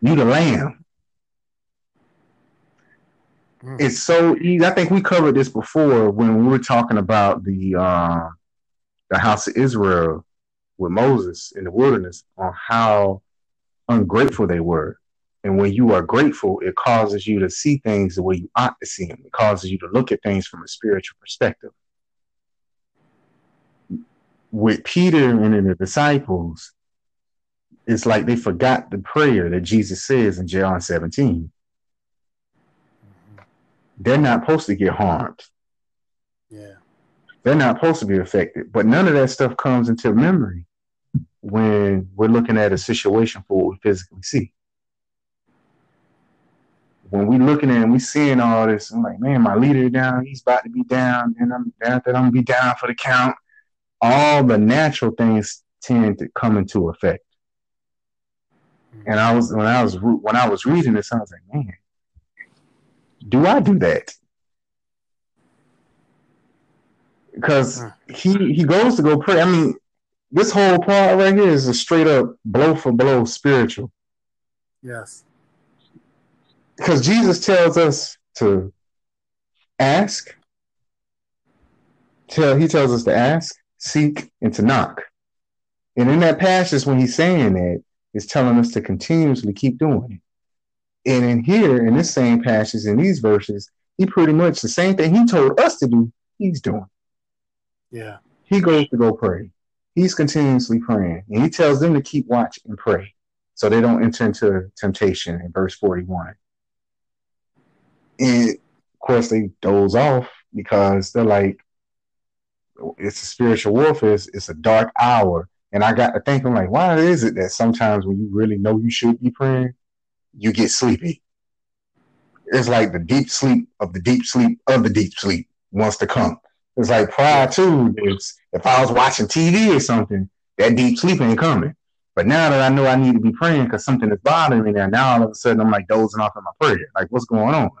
You the lamb. Mm. It's so easy. I think we covered this before when we were talking about the uh, the house of Israel with Moses in the wilderness on how ungrateful they were. And when you are grateful, it causes you to see things the way you ought to see them. It causes you to look at things from a spiritual perspective. With Peter and the disciples, it's like they forgot the prayer that Jesus says in John seventeen. They're not supposed to get harmed. Yeah. They're not supposed to be affected. But none of that stuff comes into memory when we're looking at a situation for what we physically see. When we looking at it and we seeing all this, I'm like, man, my leader down, he's about to be down, and I'm down that I'm gonna be down for the count. All the natural things tend to come into effect. And I was when I was when I was reading this, I was like, man, do I do that? Because he he goes to go pray. I mean, this whole part right here is a straight up blow for blow spiritual. Yes. Because Jesus tells us to ask. Tell he tells us to ask, seek, and to knock. And in that passage, when he's saying that, it's telling us to continuously keep doing it. And in here, in this same passage, in these verses, he pretty much the same thing he told us to do, he's doing. Yeah. He goes to go pray. He's continuously praying. And he tells them to keep watch and pray so they don't enter into temptation in verse forty-one. And, of course, they doze off because they're like, it's a spiritual warfare. It's, it's a dark hour. And I got to think, I'm like, why is it that sometimes when you really know you should be praying, you get sleepy? It's like the deep sleep of the deep sleep of the deep sleep wants to come. It's like prior to, it's, if I was watching T V or something, that deep sleep ain't coming. But now that I know I need to be praying because something is bothering me now, now all of a sudden I'm like dozing off in my prayer. Like, what's going on?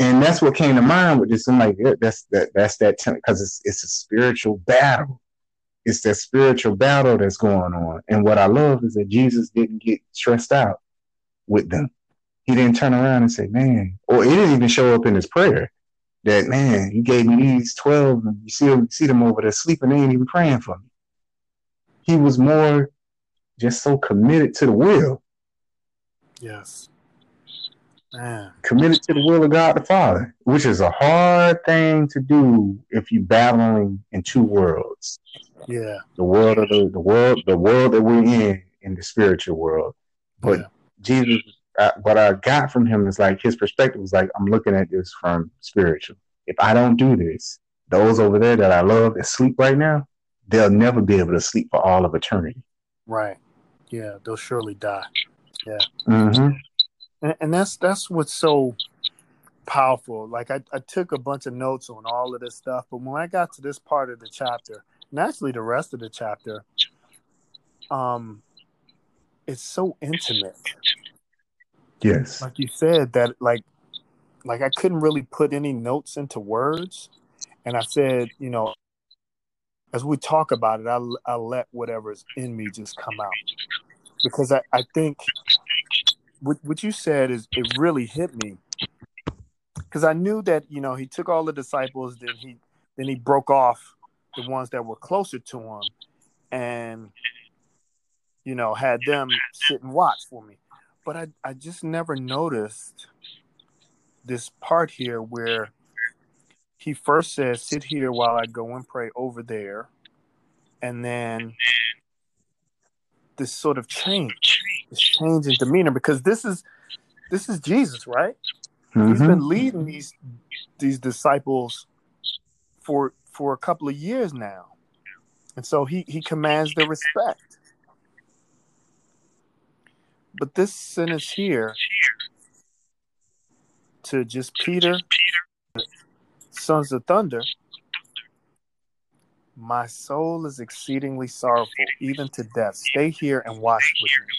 And that's what came to mind with this. I'm like, yeah, that's that, that's that, because it's it's a spiritual battle. It's that spiritual battle that's going on. And what I love is that Jesus didn't get stressed out with them. He didn't turn around and say, man, or it didn't even show up in his prayer that, man, you gave me these twelve and you see, you see them over there sleeping. They ain't even praying for me. He was more just so committed to the will. Yes. Man. Committed to the will of God the Father, which is a hard thing to do if you're battling in two worlds. Yeah, the world of the, the world, the world that we're in, in the spiritual world. But yeah. Jesus, I, what I got from him is like his perspective was like, I'm looking at this from spiritual. If I don't do this, those over there that I love that sleep right now, they'll never be able to sleep for all of eternity. Right. Yeah, they'll surely die. Yeah. Mm-hmm. And, and that's that's what's so powerful. Like I, I took a bunch of notes on all of this stuff, but when I got to this part of the chapter, and actually the rest of the chapter, um, it's so intimate. Yes, like you said that, like, like I couldn't really put any notes into words, and I said, you know, as we talk about it, I I let whatever's in me just come out because I I think. What, what you said is it really hit me because I knew that, you know, he took all the disciples, then he then he broke off the ones that were closer to him and, you know, had them sit and watch for me. But I, I just never noticed this part here where he first says, sit here while I go and pray over there. And then this sort of change. It's changing demeanor because this is this is Jesus, right? Mm-hmm. He's been leading these these disciples for for a couple of years now, and so he he commands their respect. But this sentence here to just Peter, sons of thunder. My soul is exceedingly sorrowful, even to death. Stay here and watch with me.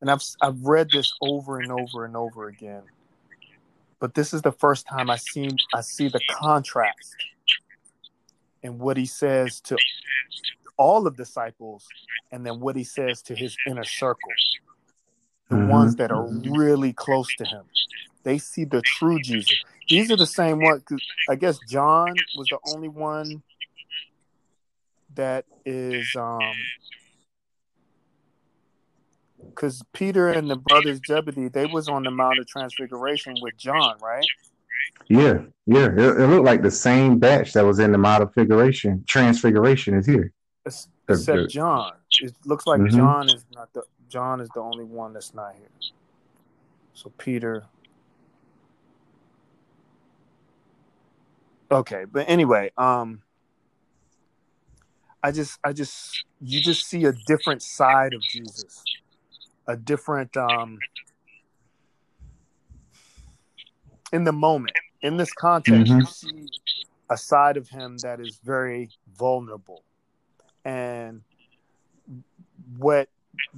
And I've I've read this over and over and over again, but this is the first time I see I see the contrast in what he says to all of the disciples, and then what he says to his inner circle, the mm-hmm. ones that are really close to him. They see the true Jesus. These are the same ones. I guess John was the only one that is. Um, Because Peter and the brothers Zebedee, they was on the Mount of Transfiguration with John, right? Yeah, yeah. It, it looked like the same batch that was in the Mount of Figuration, Transfiguration is here, it's, except the, John. It looks like mm-hmm. John is not the John is the only one that's not here. So Peter. Okay, but anyway, um, I just, I just, you just see a different side of Jesus. A different um, in the moment, in this context, mm-hmm. you see a side of him that is very vulnerable, and what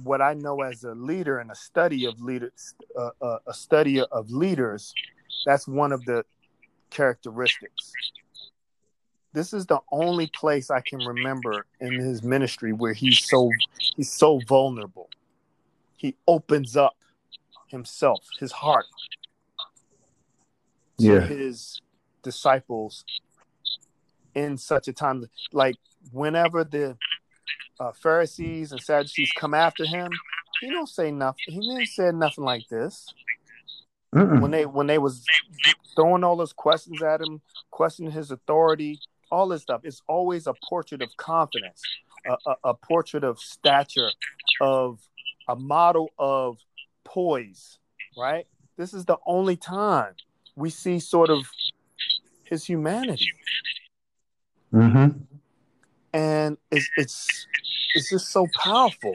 what I know as a leader and a study of leaders, uh, uh, a study of leaders, that's one of the characteristics. This is the only place I can remember in his ministry where he's so he's so vulnerable. He opens up himself, his heart, yeah. to his disciples in such a time. Like whenever the uh, Pharisees and Sadducees come after him, he don't say nothing. He didn't say nothing like this. Mm-mm. When they when they was throwing all those questions at him, questioning his authority, all this stuff. It's always a portrait of confidence, a, a, a portrait of stature, of a model of poise, right? This is the only time we see sort of his humanity. Mm-hmm. And it's, it's, it's just so powerful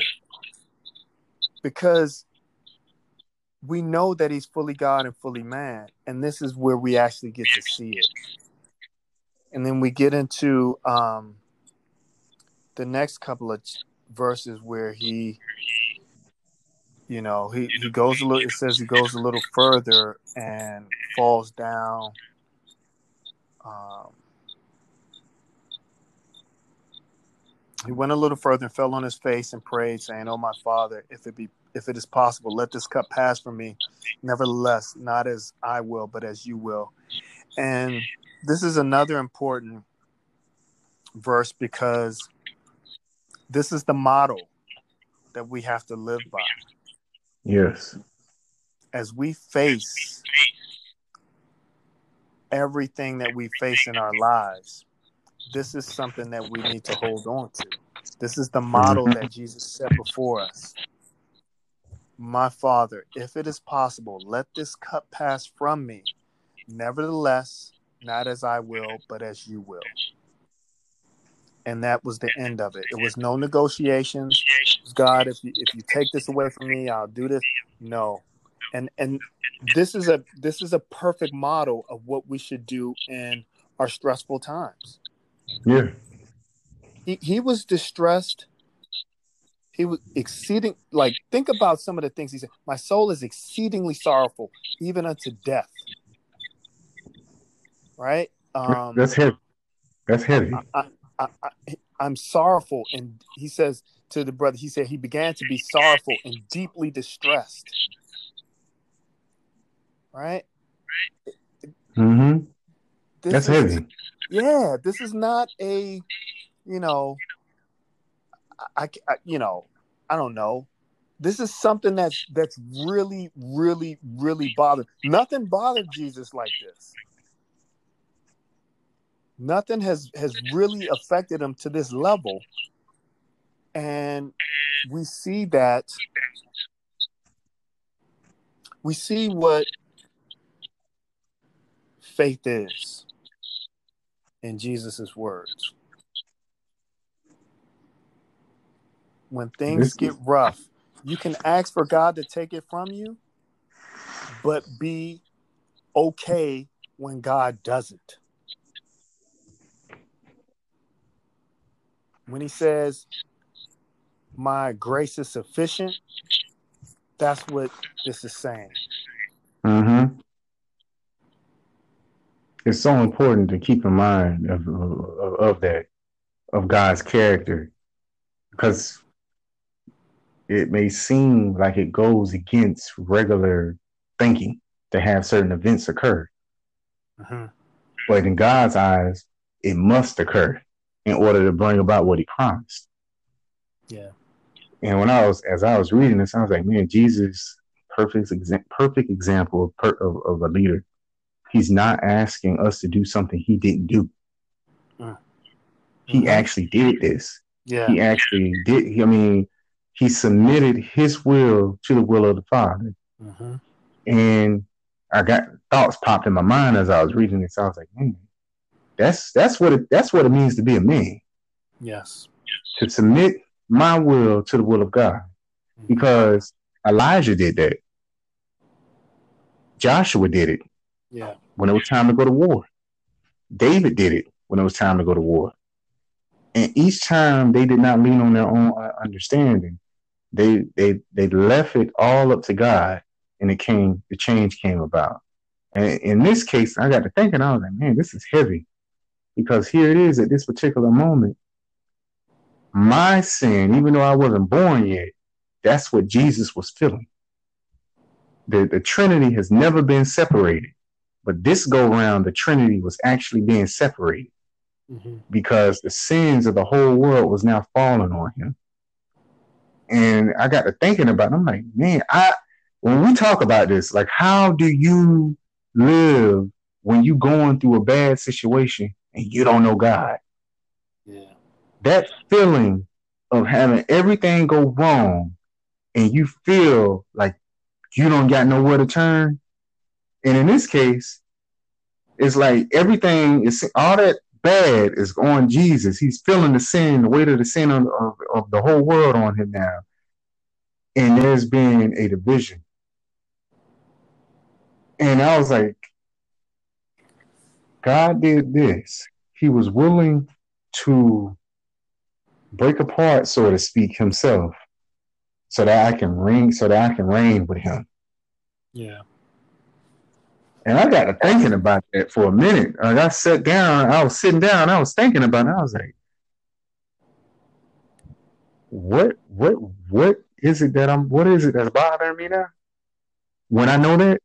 because we know that he's fully God and fully man. And this is where we actually get to see it. And then we get into um, the next couple of verses where he, you know, he, he goes a little, it says he goes a little further and falls down. Um, he went a little further and fell on his face and prayed, saying, "Oh, my Father, if it be, if it is possible, let this cup pass from me. Nevertheless, not as I will, but as you will." And this is another important verse because this is the model that we have to live by. Yes. As we face everything that we face in our lives, this is something that we need to hold on to. This is the model that Jesus set before us. "My Father, if it is possible, let this cup pass from me. Nevertheless, not as I will, but as you will." And that was the end of it. It was no negotiations. "God, if you, if you take this away from me, I'll do this." No. And and this is a this is a perfect model of what we should do in our stressful times. Yeah. He he was distressed. He was exceeding, like, think about some of the things he said. "My soul is exceedingly sorrowful, even unto death." Right? Um, That's heavy. That's heavy. I, I, I, I, I'm sorrowful. And he says to the brother, he said he began to be sorrowful and deeply distressed. Right? Mm-hmm. That's is, heavy. Yeah. This is not a, you know, I, I, you know, I don't know. This is something that's that's really, really, really bothered. Nothing bothered Jesus like this. Nothing has, has really affected him to this level. And we see that. We see what faith is in Jesus' words. When things get rough, you can ask for God to take it from you, but be okay when God doesn't. When he says, "My grace is sufficient," that's what this is saying. Mm-hmm. It's so important to keep in mind of, of, of that, of God's character, because it may seem like it goes against regular thinking to have certain events occur. Mm-hmm. But in God's eyes, it must occur in order to bring about what he promised. Yeah. And when I was, as I was reading this, I was like, man, Jesus, perfect, exa- perfect example of, per- of, of a leader. He's not asking us to do something he didn't do. Mm-hmm. He actually did this. Yeah. He actually did. I mean, he submitted his will to the will of the Father. Mm-hmm. And I got thoughts popped in my mind as I was reading this. I was like, man, that's that's what it that's what it means to be a man. Yes. To submit my will to the will of God. Mm-hmm. Because Elijah did that. Joshua did it. Yeah. When it was time to go to war. David did it when it was time to go to war. And each time they did not lean on their own understanding. They they they left it all up to God, and it came. The change came about. And in this case, I got to thinking. I was like, man, this is heavy, because here it is at this particular moment. My sin, even though I wasn't born yet, that's what Jesus was feeling. The the Trinity has never been separated, but this go round, the Trinity was actually being separated, mm-hmm. because the sins of the whole world was now falling on him. And I got to thinking about it. I'm like, man, I when we talk about this, like, how do you live when you going through a bad situation and you don't know God? Yeah. That feeling of having everything go wrong and you feel like you don't got nowhere to turn. And in this case, it's like everything is all that bad is on Jesus. He's feeling the sin, the weight of the sin of, of, of the whole world on him now. And there's been a division. And I was like, God did this. He was willing to break apart, so to speak, himself, so that I can reign, so that I can reign with him. Yeah. And I got to thinking about that for a minute. Like I sat down, I was sitting down, I was thinking about it. I was like, what, what, what is it that I'm, what is it that's bothering me now? When I know that,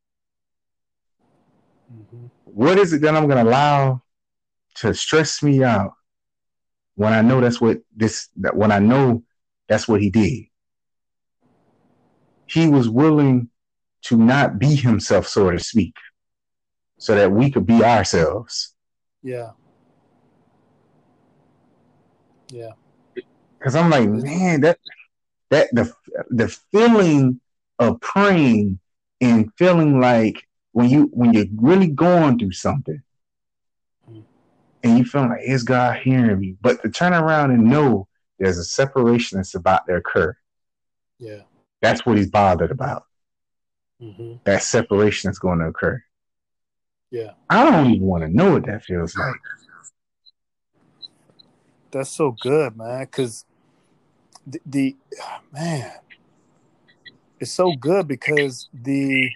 mm-hmm. what is it that I'm going to allow to stress me out? When I know that's what this, that when I know that's what he did, he was willing to not be himself, so to speak, so that we could be ourselves. Yeah. Yeah. Because I'm like, man, that that the the feeling of praying and feeling like when you when you're really going through something. And you feel like, is God hearing me? But to turn around and know there's a separation that's about to occur. Yeah. That's what he's bothered about. Mm-hmm. That separation that's going to occur. Yeah. I don't even want to know what that feels like. That's so good, man. Because the, the, man, it's so good because the,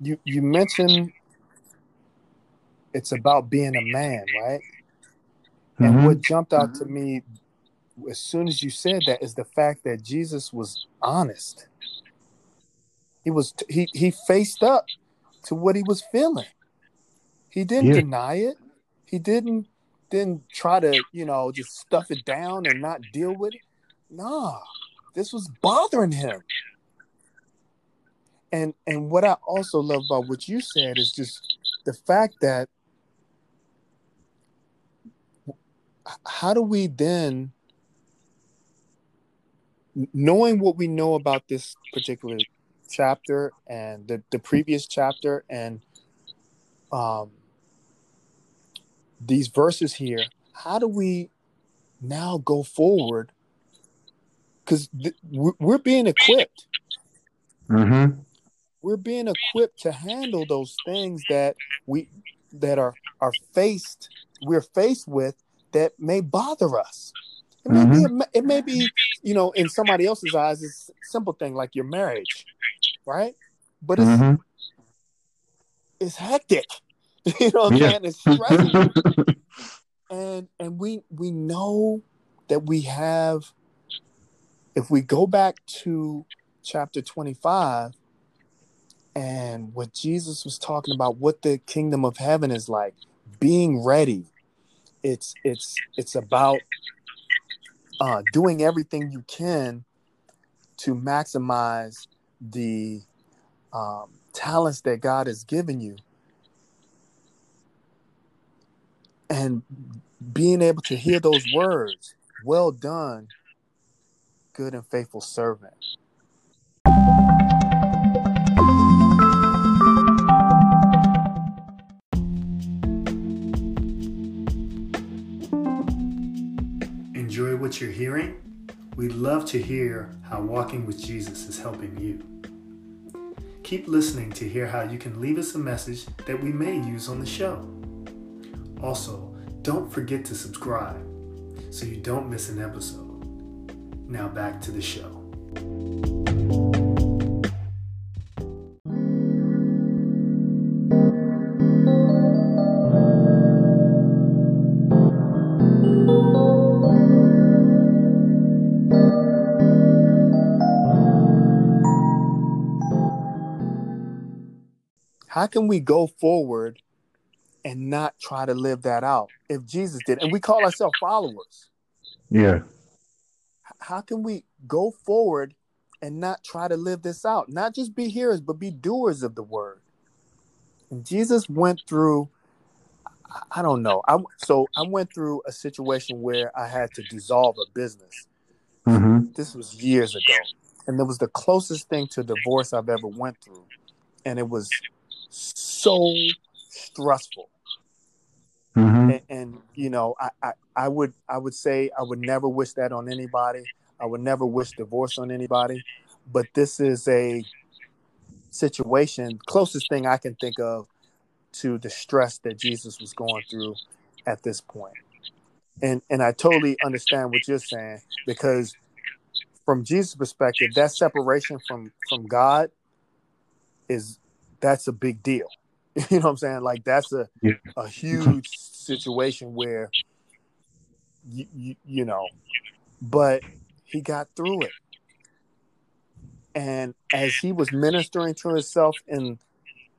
you, you mentioned, it's about being a man, right? Mm-hmm. And what jumped out mm-hmm. to me as soon as you said that is the fact that Jesus was honest. He was he he faced up to what he was feeling. He didn't yeah. deny it. He didn't didn't try to, you know, just stuff it down and not deal with it. Nah, this was bothering him. And and what I also love about what you said is just the fact that how do we then, knowing what we know about this particular chapter and the, the previous chapter and um, these verses here, how do we now go forward? Because th- we're being equipped. Mm-hmm. We're being equipped to handle those things that we that are are faced. We're faced with that may bother us. It may mm-hmm. be, it may be, you know, in somebody else's eyes, it's a simple thing like your marriage, right? But it's mm-hmm. it's hectic, you know. What yeah. I'm saying? It's stressful, and and we we know that we have. If we go back to chapter twenty-five and what Jesus was talking about, what the kingdom of heaven is like, being ready. It's it's it's about uh, doing everything you can to maximize the um, talents that God has given you, and being able to hear those words, "Well done, good and faithful servant." Enjoy what you're hearing? We'd love to hear how Walking with Jesus is helping you. Keep listening to hear how you can leave us a message that we may use on the show. Also, don't forget to subscribe so you don't miss an episode. Now back to the show. How can we go forward and not try to live that out if Jesus did? And we call ourselves followers. Yeah. How can we go forward and not try to live this out? Not just be hearers, but be doers of the word. And Jesus went through, I don't know. I, so I went through a situation where I had to dissolve a business. Mm-hmm. This was years ago. And it was the closest thing to divorce I've ever went through. And it was so stressful. Mm-hmm. And, and, you know, I, I, I would I would say I would never wish that on anybody. I would never wish divorce on anybody. But this is a situation, closest thing I can think of to the stress that Jesus was going through at this point. And, and I totally understand what you're saying, because from Jesus' perspective, that separation from, from God is, that's a big deal. You know what I'm saying? Like, that's a, yeah. a huge situation where, you, you, you know, but he got through it. And as he was ministering to himself in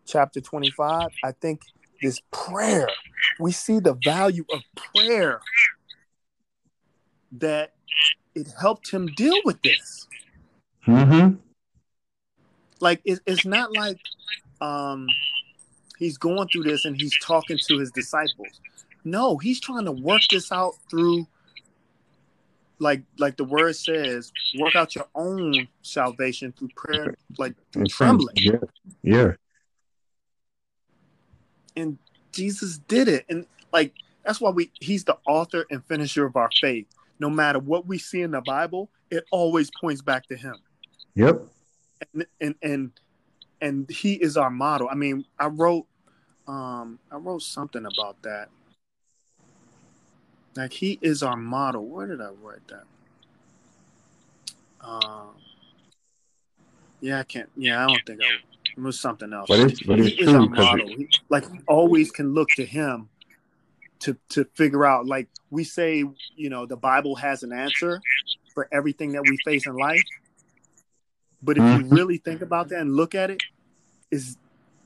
chapter twenty-five, I think this prayer, we see the value of prayer, that it helped him deal with this. Mm-hmm. Like, it, it's not like... um. He's going through this and he's talking to his disciples. No, he's trying to work this out through, like like the word says, work out your own salvation through prayer, like through trembling. Yeah. yeah. And Jesus did it. And like, that's why we he's the author and finisher of our faith. No matter what we see in the Bible, it always points back to him. Yep. And and and And he is our model. I mean, I wrote, um, I wrote something about that. Like, he is our model. Where did I write that? Um, yeah, I can't. Yeah, I don't think I it was something else. But it's, but it's he true, is our model. He, like, we always can look to him to to figure out. Like, we say, you know, the Bible has an answer for everything that we face in life. But if you really think about that and look at it, is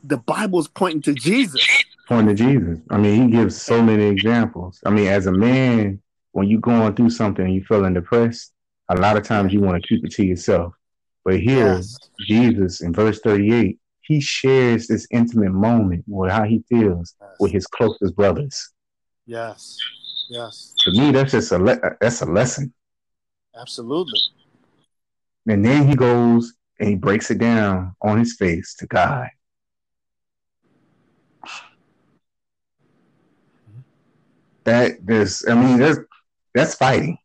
the Bible's pointing to Jesus. Pointing to Jesus. I mean, he gives so many examples. I mean, as a man, when you're going through something and you're feeling depressed, a lot of times you want to keep it to yourself. But here, yes. Jesus, in verse thirty-eight, he shares this intimate moment with how he feels yes. with his closest brothers. Yes, yes. To me, that's just a le- that's a lesson. Absolutely. And then he goes and he breaks it down on his face to God. That this, I mean, that's that's fighting.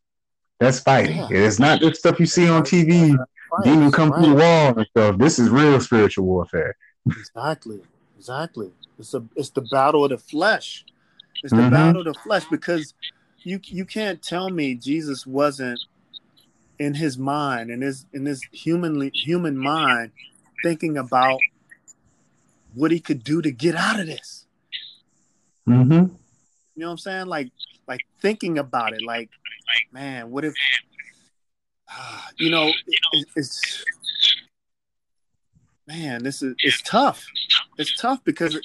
That's fighting. Yeah. It's not the stuff you see on T V. Then you come right. through the wall and stuff. This is real spiritual warfare. Exactly. Exactly. It's a it's the battle of the flesh. It's the mm-hmm. battle of the flesh, because you you can't tell me Jesus wasn't in his mind, in his in his humanly human mind, thinking about what he could do to get out of this. Mm-hmm. You know what I'm saying? Like, like thinking about it. Like, man, what if? Uh, you know, it, it's man, this is it's tough. It's tough because, it,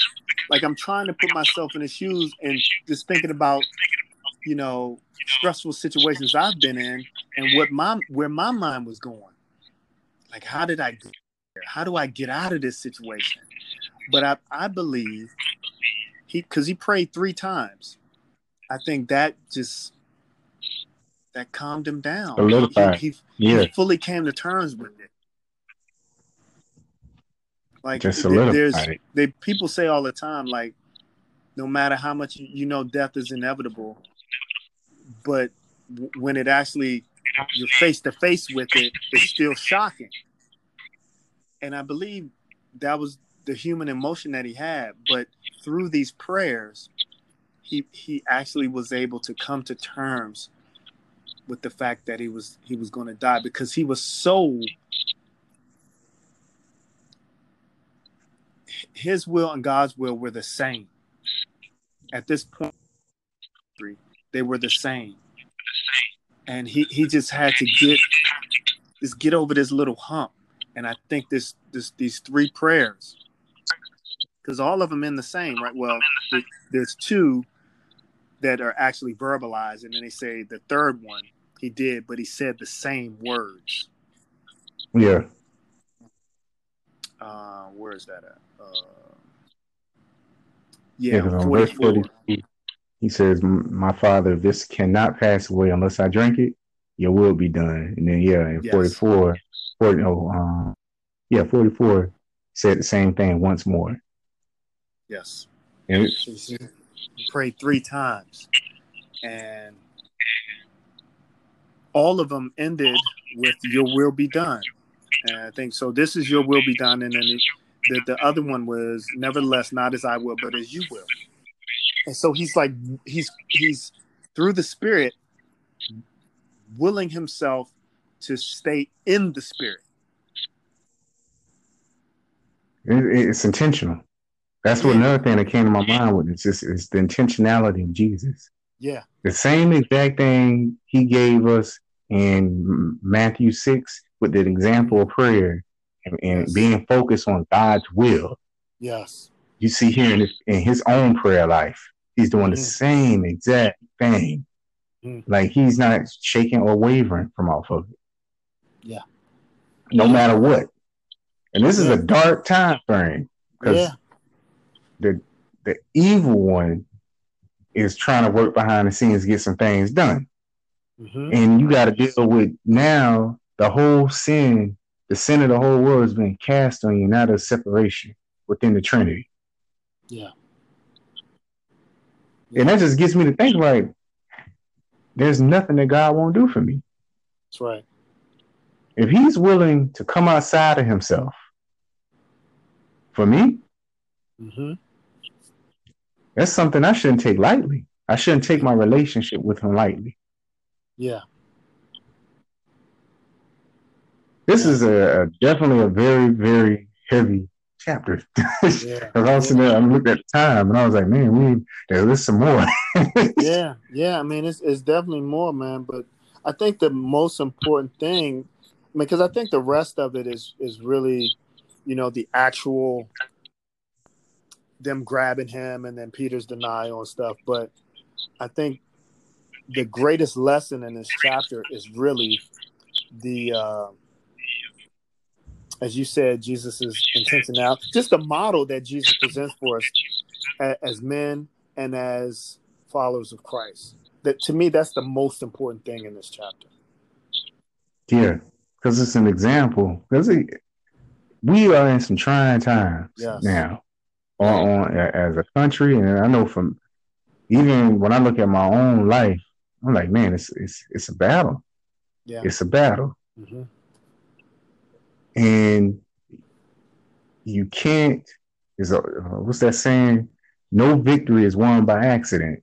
like, I'm trying to put myself in his shoes and just thinking about, you know, stressful situations I've been in and what my where my mind was going. Like, how did I get there? How do I get out of this situation? But I, I believe he, because he prayed three times. I think that just that calmed him down. A little bit. He, he, yeah. he fully came to terms with it. Like, just a little there's they people say all the time, like, no matter how much you know death is inevitable, but when it actually, you're face to face with it, it's still shocking. And I believe that was the human emotion that he had. But through these prayers, he he actually was able to come to terms with the fact that he was he was going to die, because he was so, his will and God's will were the same. At this point, they were the same. And he, he just had to get just get over this little hump. And I think this this these three prayers, because all of them in the same, right? Well, there's two that are actually verbalized, and then they say the third one he did, but he said the same words. Yeah. Uh, where is that at? Uh, yeah, yeah on verse forty-four. He says, "My Father, this cannot pass away unless I drink it. Your will be done." And then, yeah, in yes. forty-four, forty, oh, um, yeah, forty-four said the same thing once more. Yes. And it, prayed three times, and all of them ended with "Your will be done." And I think so. This is "Your will be done," and then it, the the other one was "Nevertheless, not as I will, but as you will." And so he's like he's he's through the Spirit, willing himself to stay in the Spirit. It, it's intentional. That's what another thing that came to my mind with this is, is the intentionality of Jesus. Yeah. The same exact thing he gave us in Matthew six with the example of prayer and, and yes. being focused on God's will. Yes. You see here in his, in his own prayer life, he's doing mm-hmm. the same exact thing. Mm-hmm. Like he's not shaking or wavering from off of it. Yeah. No yeah. matter what. And this yeah. is a dark time frame. Yeah. The the evil one is trying to work behind the scenes, get some things done. Mm-hmm. And you got to deal with now the whole sin, the sin of the whole world has been cast on you. Now there's separation within the Trinity. Yeah. yeah. And that just gets me to think, like, there's nothing that God won't do for me. That's right. If he's willing to come outside of himself for me, mm-hmm. that's something I shouldn't take lightly. I shouldn't take my relationship with him lightly. Yeah. This yeah. is a, a definitely a very, very heavy chapter. Yeah. I was sitting there, I looked at the time and I was like, man, we need, there's some more. yeah, yeah. I mean, it's it's definitely more, man. But I think the most important thing, because I think the rest of it is is really, you know, the actual them grabbing him and then Peter's denial and stuff. But I think the greatest lesson in this chapter is really the, uh, as you said, Jesus's intentionality, just the model that Jesus presents for us as men and as followers of Christ. That to me, that's the most important thing in this chapter. Yeah, because it's an example. Because we are in some trying times yes. now. On, on as a country, and I know from even when I look at my own life, I'm like, man, it's it's it's a battle. Yeah, it's a battle, mm-hmm. and you can't. Is a, what's that saying? No victory is won by accident,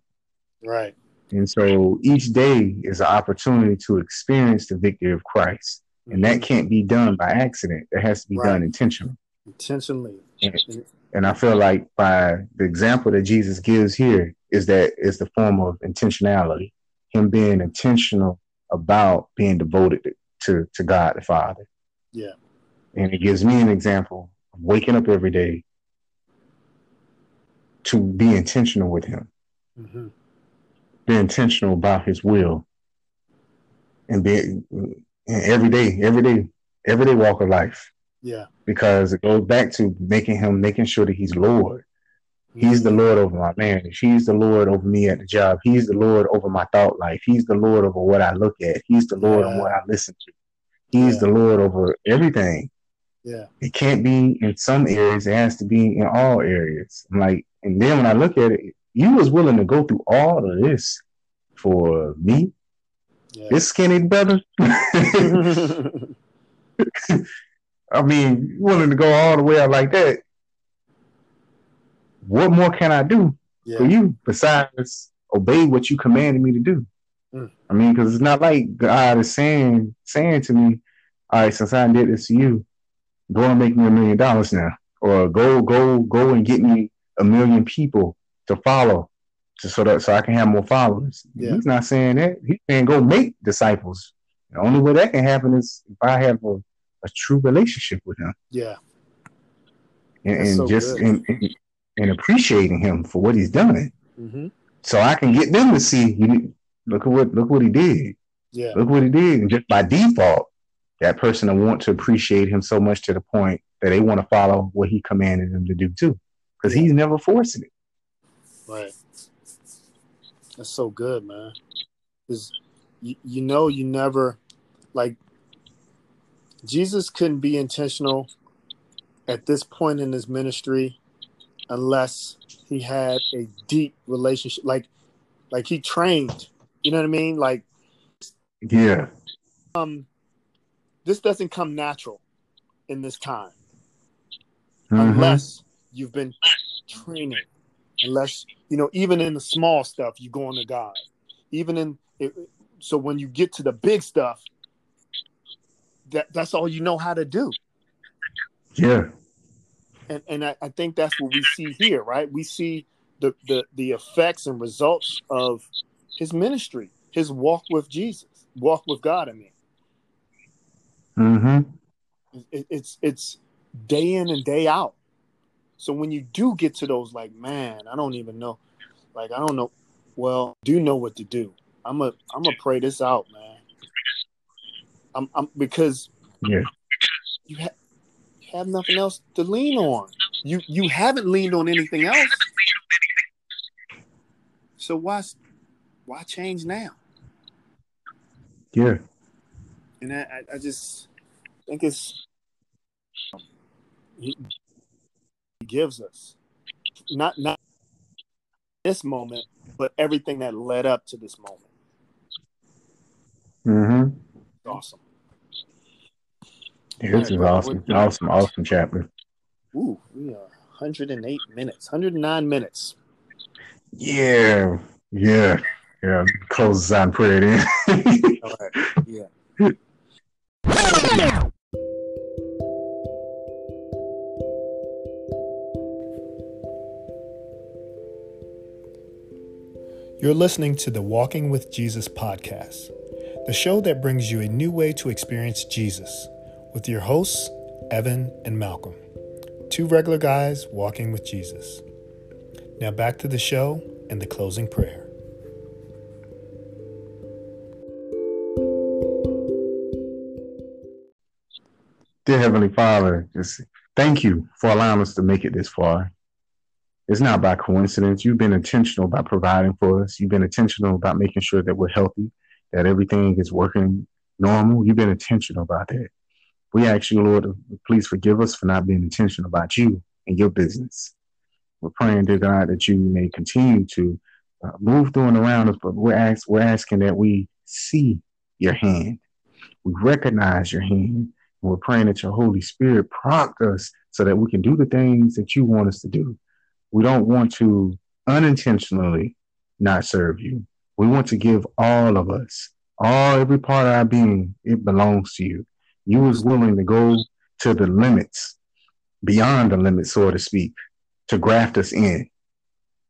right? And so each day is an opportunity to experience the victory of Christ, mm-hmm. and that can't be done by accident. It has to be right. done intentionally. Intentionally. And, And I feel like by the example that Jesus gives here is that it's the form of intentionality, him being intentional about being devoted to, to God the Father. Yeah. And it gives me an example of waking up every day to be intentional with him, mm-hmm. be intentional about his will, and be and every day, every day, every day walk of life. Yeah, because it goes back to making him, making sure that he's Lord. Mm-hmm. He's the Lord over my marriage. He's the Lord over me at the job. He's the Lord over my thought life. He's the Lord over what I look at. He's the Lord yeah. on what I listen to. He's yeah. the Lord over everything. Yeah, it can't be in some areas. It has to be in all areas. I'm like, and then when I look at it, you was willing to go through all of this for me, yeah. this skinny brother. I mean, willing to go all the way out like that. What more can I do yeah. for you besides obey what you commanded me to do? Mm. I mean, because it's not like God is saying saying to me, all right, since I did this to you, go and make me a million dollars now, or go go go and get me a million people to follow, to, so that so I can have more followers. Yeah. He's not saying that. He's saying go make disciples. The only way that can happen is if I have a, a true relationship with him. Yeah. And, and so just and, and, and appreciating him for what he's done. Mm-hmm. So I can get them to see, you look at what look what he did. Yeah. Look what he did. And just by default, that person will want to appreciate him so much to the point that they want to follow what he commanded them to do too. Because he's never forcing it. Right. That's so good, man. Because you, you know you never, like, Jesus couldn't be intentional at this point in his ministry unless he had a deep relationship. Like, like he trained, you know what I mean? Like, yeah. Um, this doesn't come natural in this time, mm-hmm. unless you've been training, unless, you know, even in the small stuff, you're going to God, even in it. So when you get to the big stuff, that that's all you know how to do. Yeah. And and I, I think that's what we see here, right? We see the, the, the effects and results of his ministry, his walk with Jesus, walk with God, I mean. Mm-hmm. It, it's, it's day in and day out. So when you do get to those, like, man, I don't even know. Like, I don't know. Well, I do know what to do. I'm a, I'm a pray this out, man. I'm, I'm because yeah. you have, you have nothing else to lean on. You, you haven't leaned on anything else. So why, why change now? Yeah. And I, I just think it's, he gives us not not this moment, but everything that led up to this moment. Mm-hmm. Awesome. Yeah, this is awesome, awesome, awesome chapter. Ooh, we are one hundred eight minutes, one hundred nine minutes. Yeah, yeah, yeah. Close on prayer then. All right. Yeah. You're listening to the Walking with Jesus podcast, the show that brings you a new way to experience Jesus, with your hosts, Evan and Malcolm, two regular guys walking with Jesus. Now back to the show and the closing prayer. Dear Heavenly Father, just thank you for allowing us to make it this far. It's not by coincidence. You've been intentional about providing for us. You've been intentional about making sure that we're healthy, that everything is working normal. You've been intentional about that. We ask you, Lord, please forgive us for not being intentional about you and your business. We're praying, dear God, that you may continue to uh, move through and around us, but we're, ask, we're asking that we see your hand. We recognize your hand. We're praying that your Holy Spirit prompt us so that we can do the things that you want us to do. We don't want to unintentionally not serve you. We want to give all of us, all, every part of our being, it belongs to you. You was willing to go to the limits, beyond the limits, so to speak, to graft us in.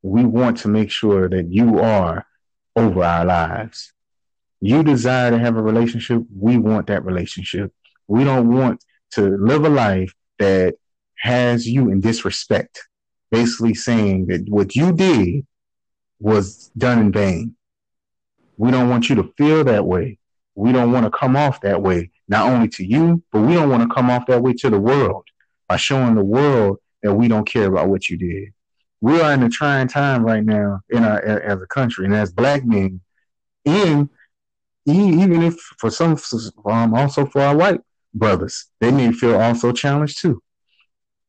We want to make sure that you are over our lives. You desire to have a relationship. We want that relationship. We don't want to live a life that has you in disrespect, basically saying that what you did was done in vain. We don't want you to feel that way. We don't want to come off that way, not only to you, but we don't want to come off that way to the world by showing the world that we don't care about what you did. We are in a trying time right now in our, as a country and as black men, and even if for some, um, also for our white brothers, they may feel also challenged too.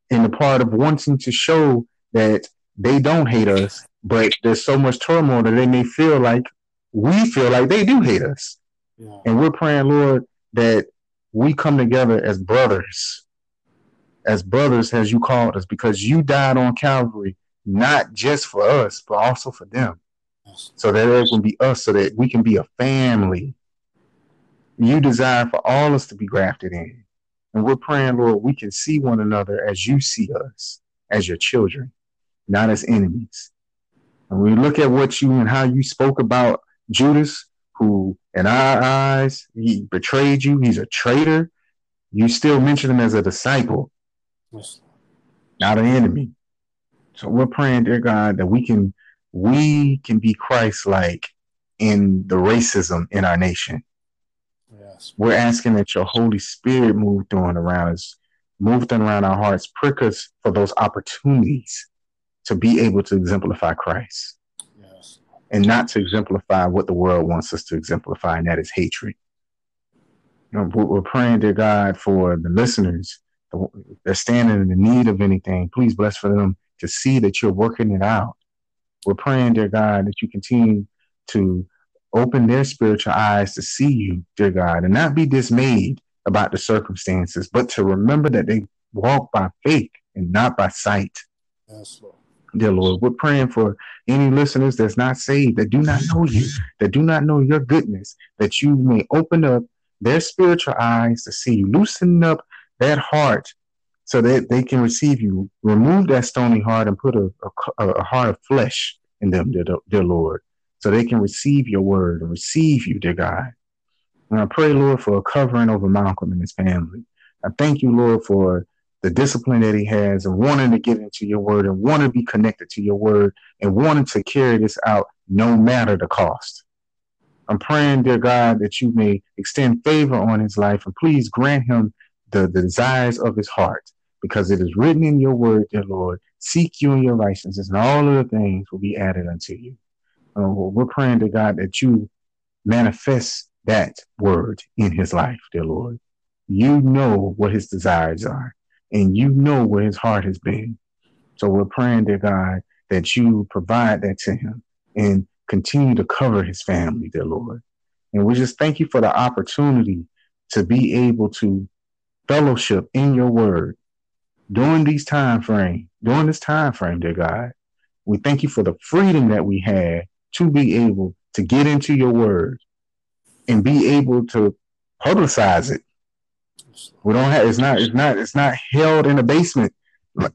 In the part of wanting to show that they don't hate us, but there's so much turmoil that they may feel like we feel like they do hate us. Yeah. And we're praying, Lord, that we come together as brothers, as brothers as you called us, because you died on Calvary, not just for us, but also for them. so that it can be us, so that we can be a family you desire for all us to be grafted in. And we're praying, Lord, we can see one another as you see us, as your children, not as enemies. And we look at what you and how you spoke about Judas, who in our eyes, he betrayed you. He's a traitor. You still mention him as a disciple, yes, not an enemy. So we're praying, dear God, that we can we can be Christ-like in the racism in our nation. Yes. We're asking that your Holy Spirit move through and around us, move through and around our hearts, prick us for those opportunities to be able to exemplify Christ. Yes. And not to exemplify what the world wants us to exemplify, and that is hatred. You know, we're praying, dear God, for the listeners. They're standing in the need of anything. Please bless for them to see that you're working it out. We're praying, dear God, that you continue to open their spiritual eyes to see you, dear God, and not be dismayed about the circumstances, but to remember that they walk by faith and not by sight. Yes, Lord. Dear Lord, we're praying for any listeners that's not saved, that do not know you, that do not know your goodness, that you may open up their spiritual eyes to see you. Loosen up that heart so that they can receive you. Remove that stony heart and put a, a, a heart of flesh in them, dear, dear Lord, so they can receive your word and receive you, dear God. And I pray, Lord, for a covering over Malcolm and his family. I thank you, Lord, for the discipline that he has and wanting to get into your word and wanting to be connected to your word and wanting to carry this out no matter the cost. I'm praying, dear God, that you may extend favor on his life and please grant him the, the desires of his heart, because it is written in your word, dear Lord, seek you in your righteousness and all other things will be added unto you. Uh, we're praying to God that you manifest that word in his life, dear Lord. You know what his desires are, and you know where his heart has been. So we're praying, dear God, that you provide that to him and continue to cover his family, dear Lord. And we just thank you for the opportunity to be able to fellowship in your word during these time frame, during this time frame, dear God. We thank you for the freedom that we had to be able to get into your word and be able to publicize it. We don't have, it's not, it's not, it's not held in a basement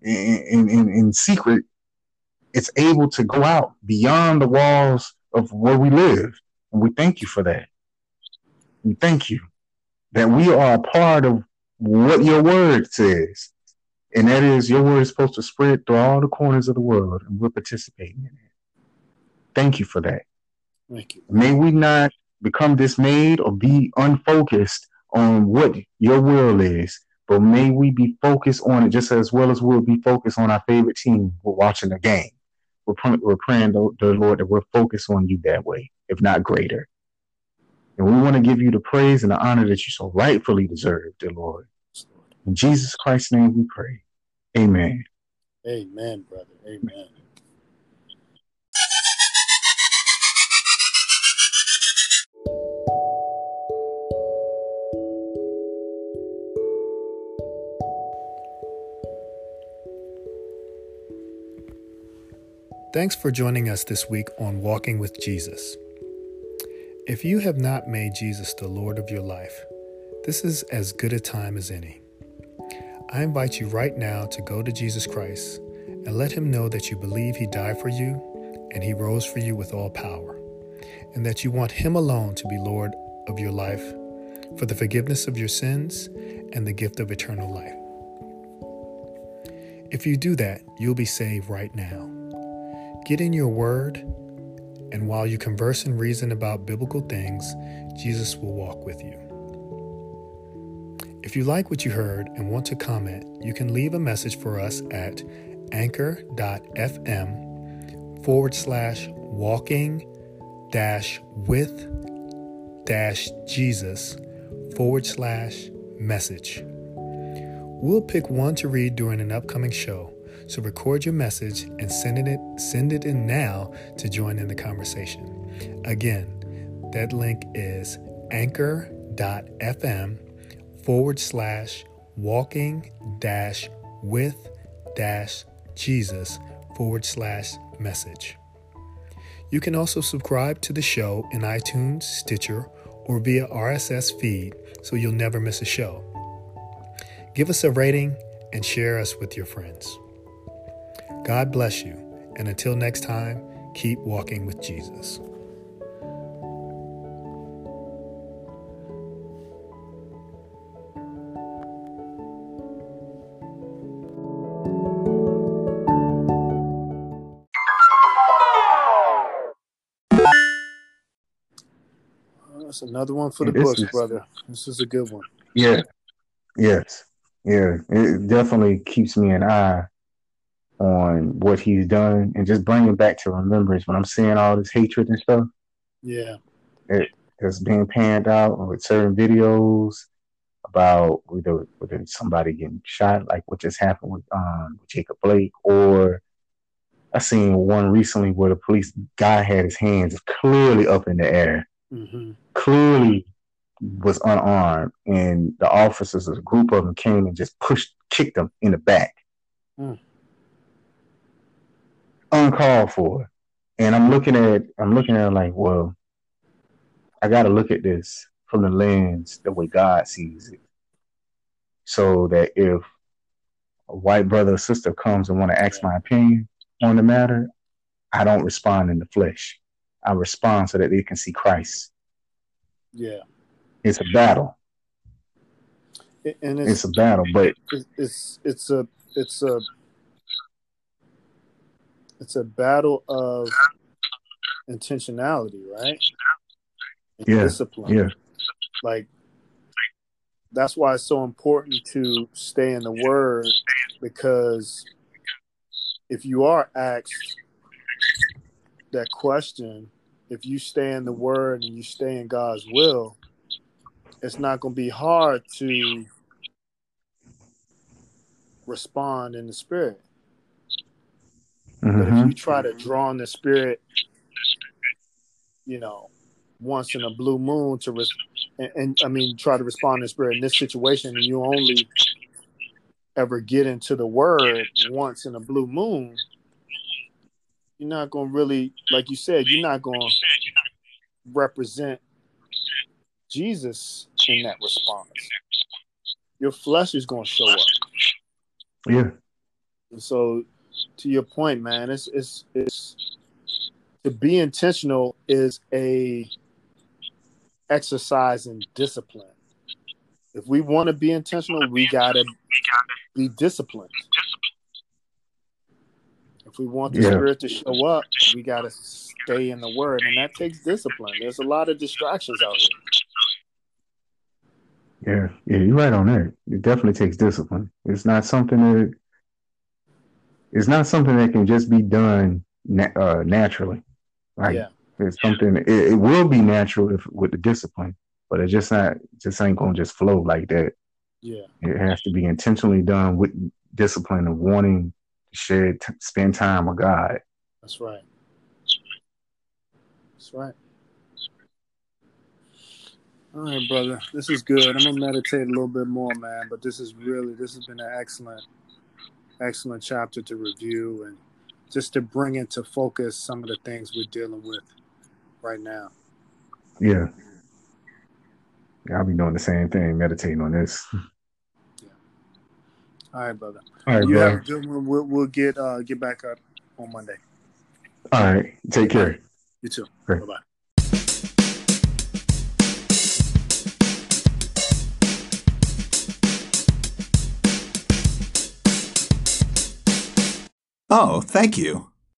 in, in, in secret. It's able to go out beyond the walls of where we live. And we thank you for that. We thank you that we are a part of what your word says. And that is, your word is supposed to spread through all the corners of the world, and we're participating in it. Thank you for that. Thank you. May we not become dismayed or be unfocused on what your will is, but may we be focused on it just as well as we'll be focused on our favorite team. We're watching the game. We're, pr- we're praying, the, the Lord, that we're focused on you that way, if not greater. And we want to give you the praise and the honor that you so rightfully deserve, dear Lord. In Jesus Christ's name we pray. Amen. Amen, brother. Amen. Thanks for joining us this week on Walking with Jesus. If you have not made Jesus the Lord of your life, this is as good a time as any. I invite you right now to go to Jesus Christ and let him know that you believe he died for you and he rose for you with all power, and that you want him alone to be Lord of your life for the forgiveness of your sins and the gift of eternal life. If you do that, you'll be saved right now. Get in your word, and while you converse and reason about biblical things, Jesus will walk with you. If you like what you heard and want to comment, you can leave a message for us at anchor.fm forward slash walking dash with dash Jesus forward slash message. We'll pick one to read during an upcoming show, so record your message and send it in, send it in now to join in the conversation. Again, that link is anchor dot f m forward slash walking dash with dash Jesus forward slash message. You can also subscribe to the show in iTunes, Stitcher, or via R S S feed so you'll never miss a show. Give us a rating and share us with your friends. God bless you, and until next time, keep walking with Jesus. That's another one for the books, brother. This is a good one. Yeah. Yes. Yeah. It definitely keeps me an eye on what he's done and just bringing back to remembrance when I'm seeing all this hatred and stuff. Yeah. It, it's being panned out with certain videos about either, either somebody getting shot, like what just happened with um with Jacob Blake, or I seen one recently where the police guy had his hands clearly up in the air. Mm-hmm. Clearly was unarmed, and the officers, a group of them, came and just pushed, kicked him in the back. Mm. Uncalled for. And I'm looking at, I'm looking at it like, well, I got to look at this from the lens the way God sees it, so that if a white brother or sister comes and want to ask my opinion on the matter, I don't respond in the flesh. I respond so that they can see Christ. Yeah. It's a battle. It, and it's, it's a battle, but it's, it's it's a it's a it's a battle of intentionality, right? And yeah. Discipline. Yeah. Like, that's why it's so important to stay in the Word, because if you are asked that question, if you stay in the Word and you stay in God's will, it's not going to be hard to respond in the Spirit. Mm-hmm. But if you try to draw on the Spirit, you know, once in a blue moon to, res- and, and I mean, try to respond in the Spirit in this situation, and you only ever get into the Word once in a blue moon, you're not going to really, like you said, you're not going to represent Jesus in that response. Your flesh is going to show up. Yeah. And so, to your point, man, it's it's it's to be intentional is a exercise in discipline. If we want to be intentional, we gotta be disciplined. If we want the yeah. Spirit to show up, we got to stay in the Word. And that takes discipline. There's a lot of distractions out here. Yeah, yeah, you're right on that. It definitely takes discipline. It's not something that it's not something that can just be done na- uh, naturally. Like, yeah. It's something it, it will be natural if, with the discipline, but it just not just ain't gonna just flow like that. Yeah, it has to be intentionally done with discipline and wanting. Should t- spend time with God. That's right. That's right. All right, brother. This is good. I'm gonna meditate a little bit more, man. But this is really, this has been an excellent, excellent chapter to review and just to bring into focus some of the things we're dealing with right now. Yeah. Yeah, I'll be doing the same thing, meditating on this. All right, brother. All right, you brother. Have a good one. We'll, we'll get uh, get back up on Monday. All right. Take care. You too. Great. Bye-bye. Oh, thank you.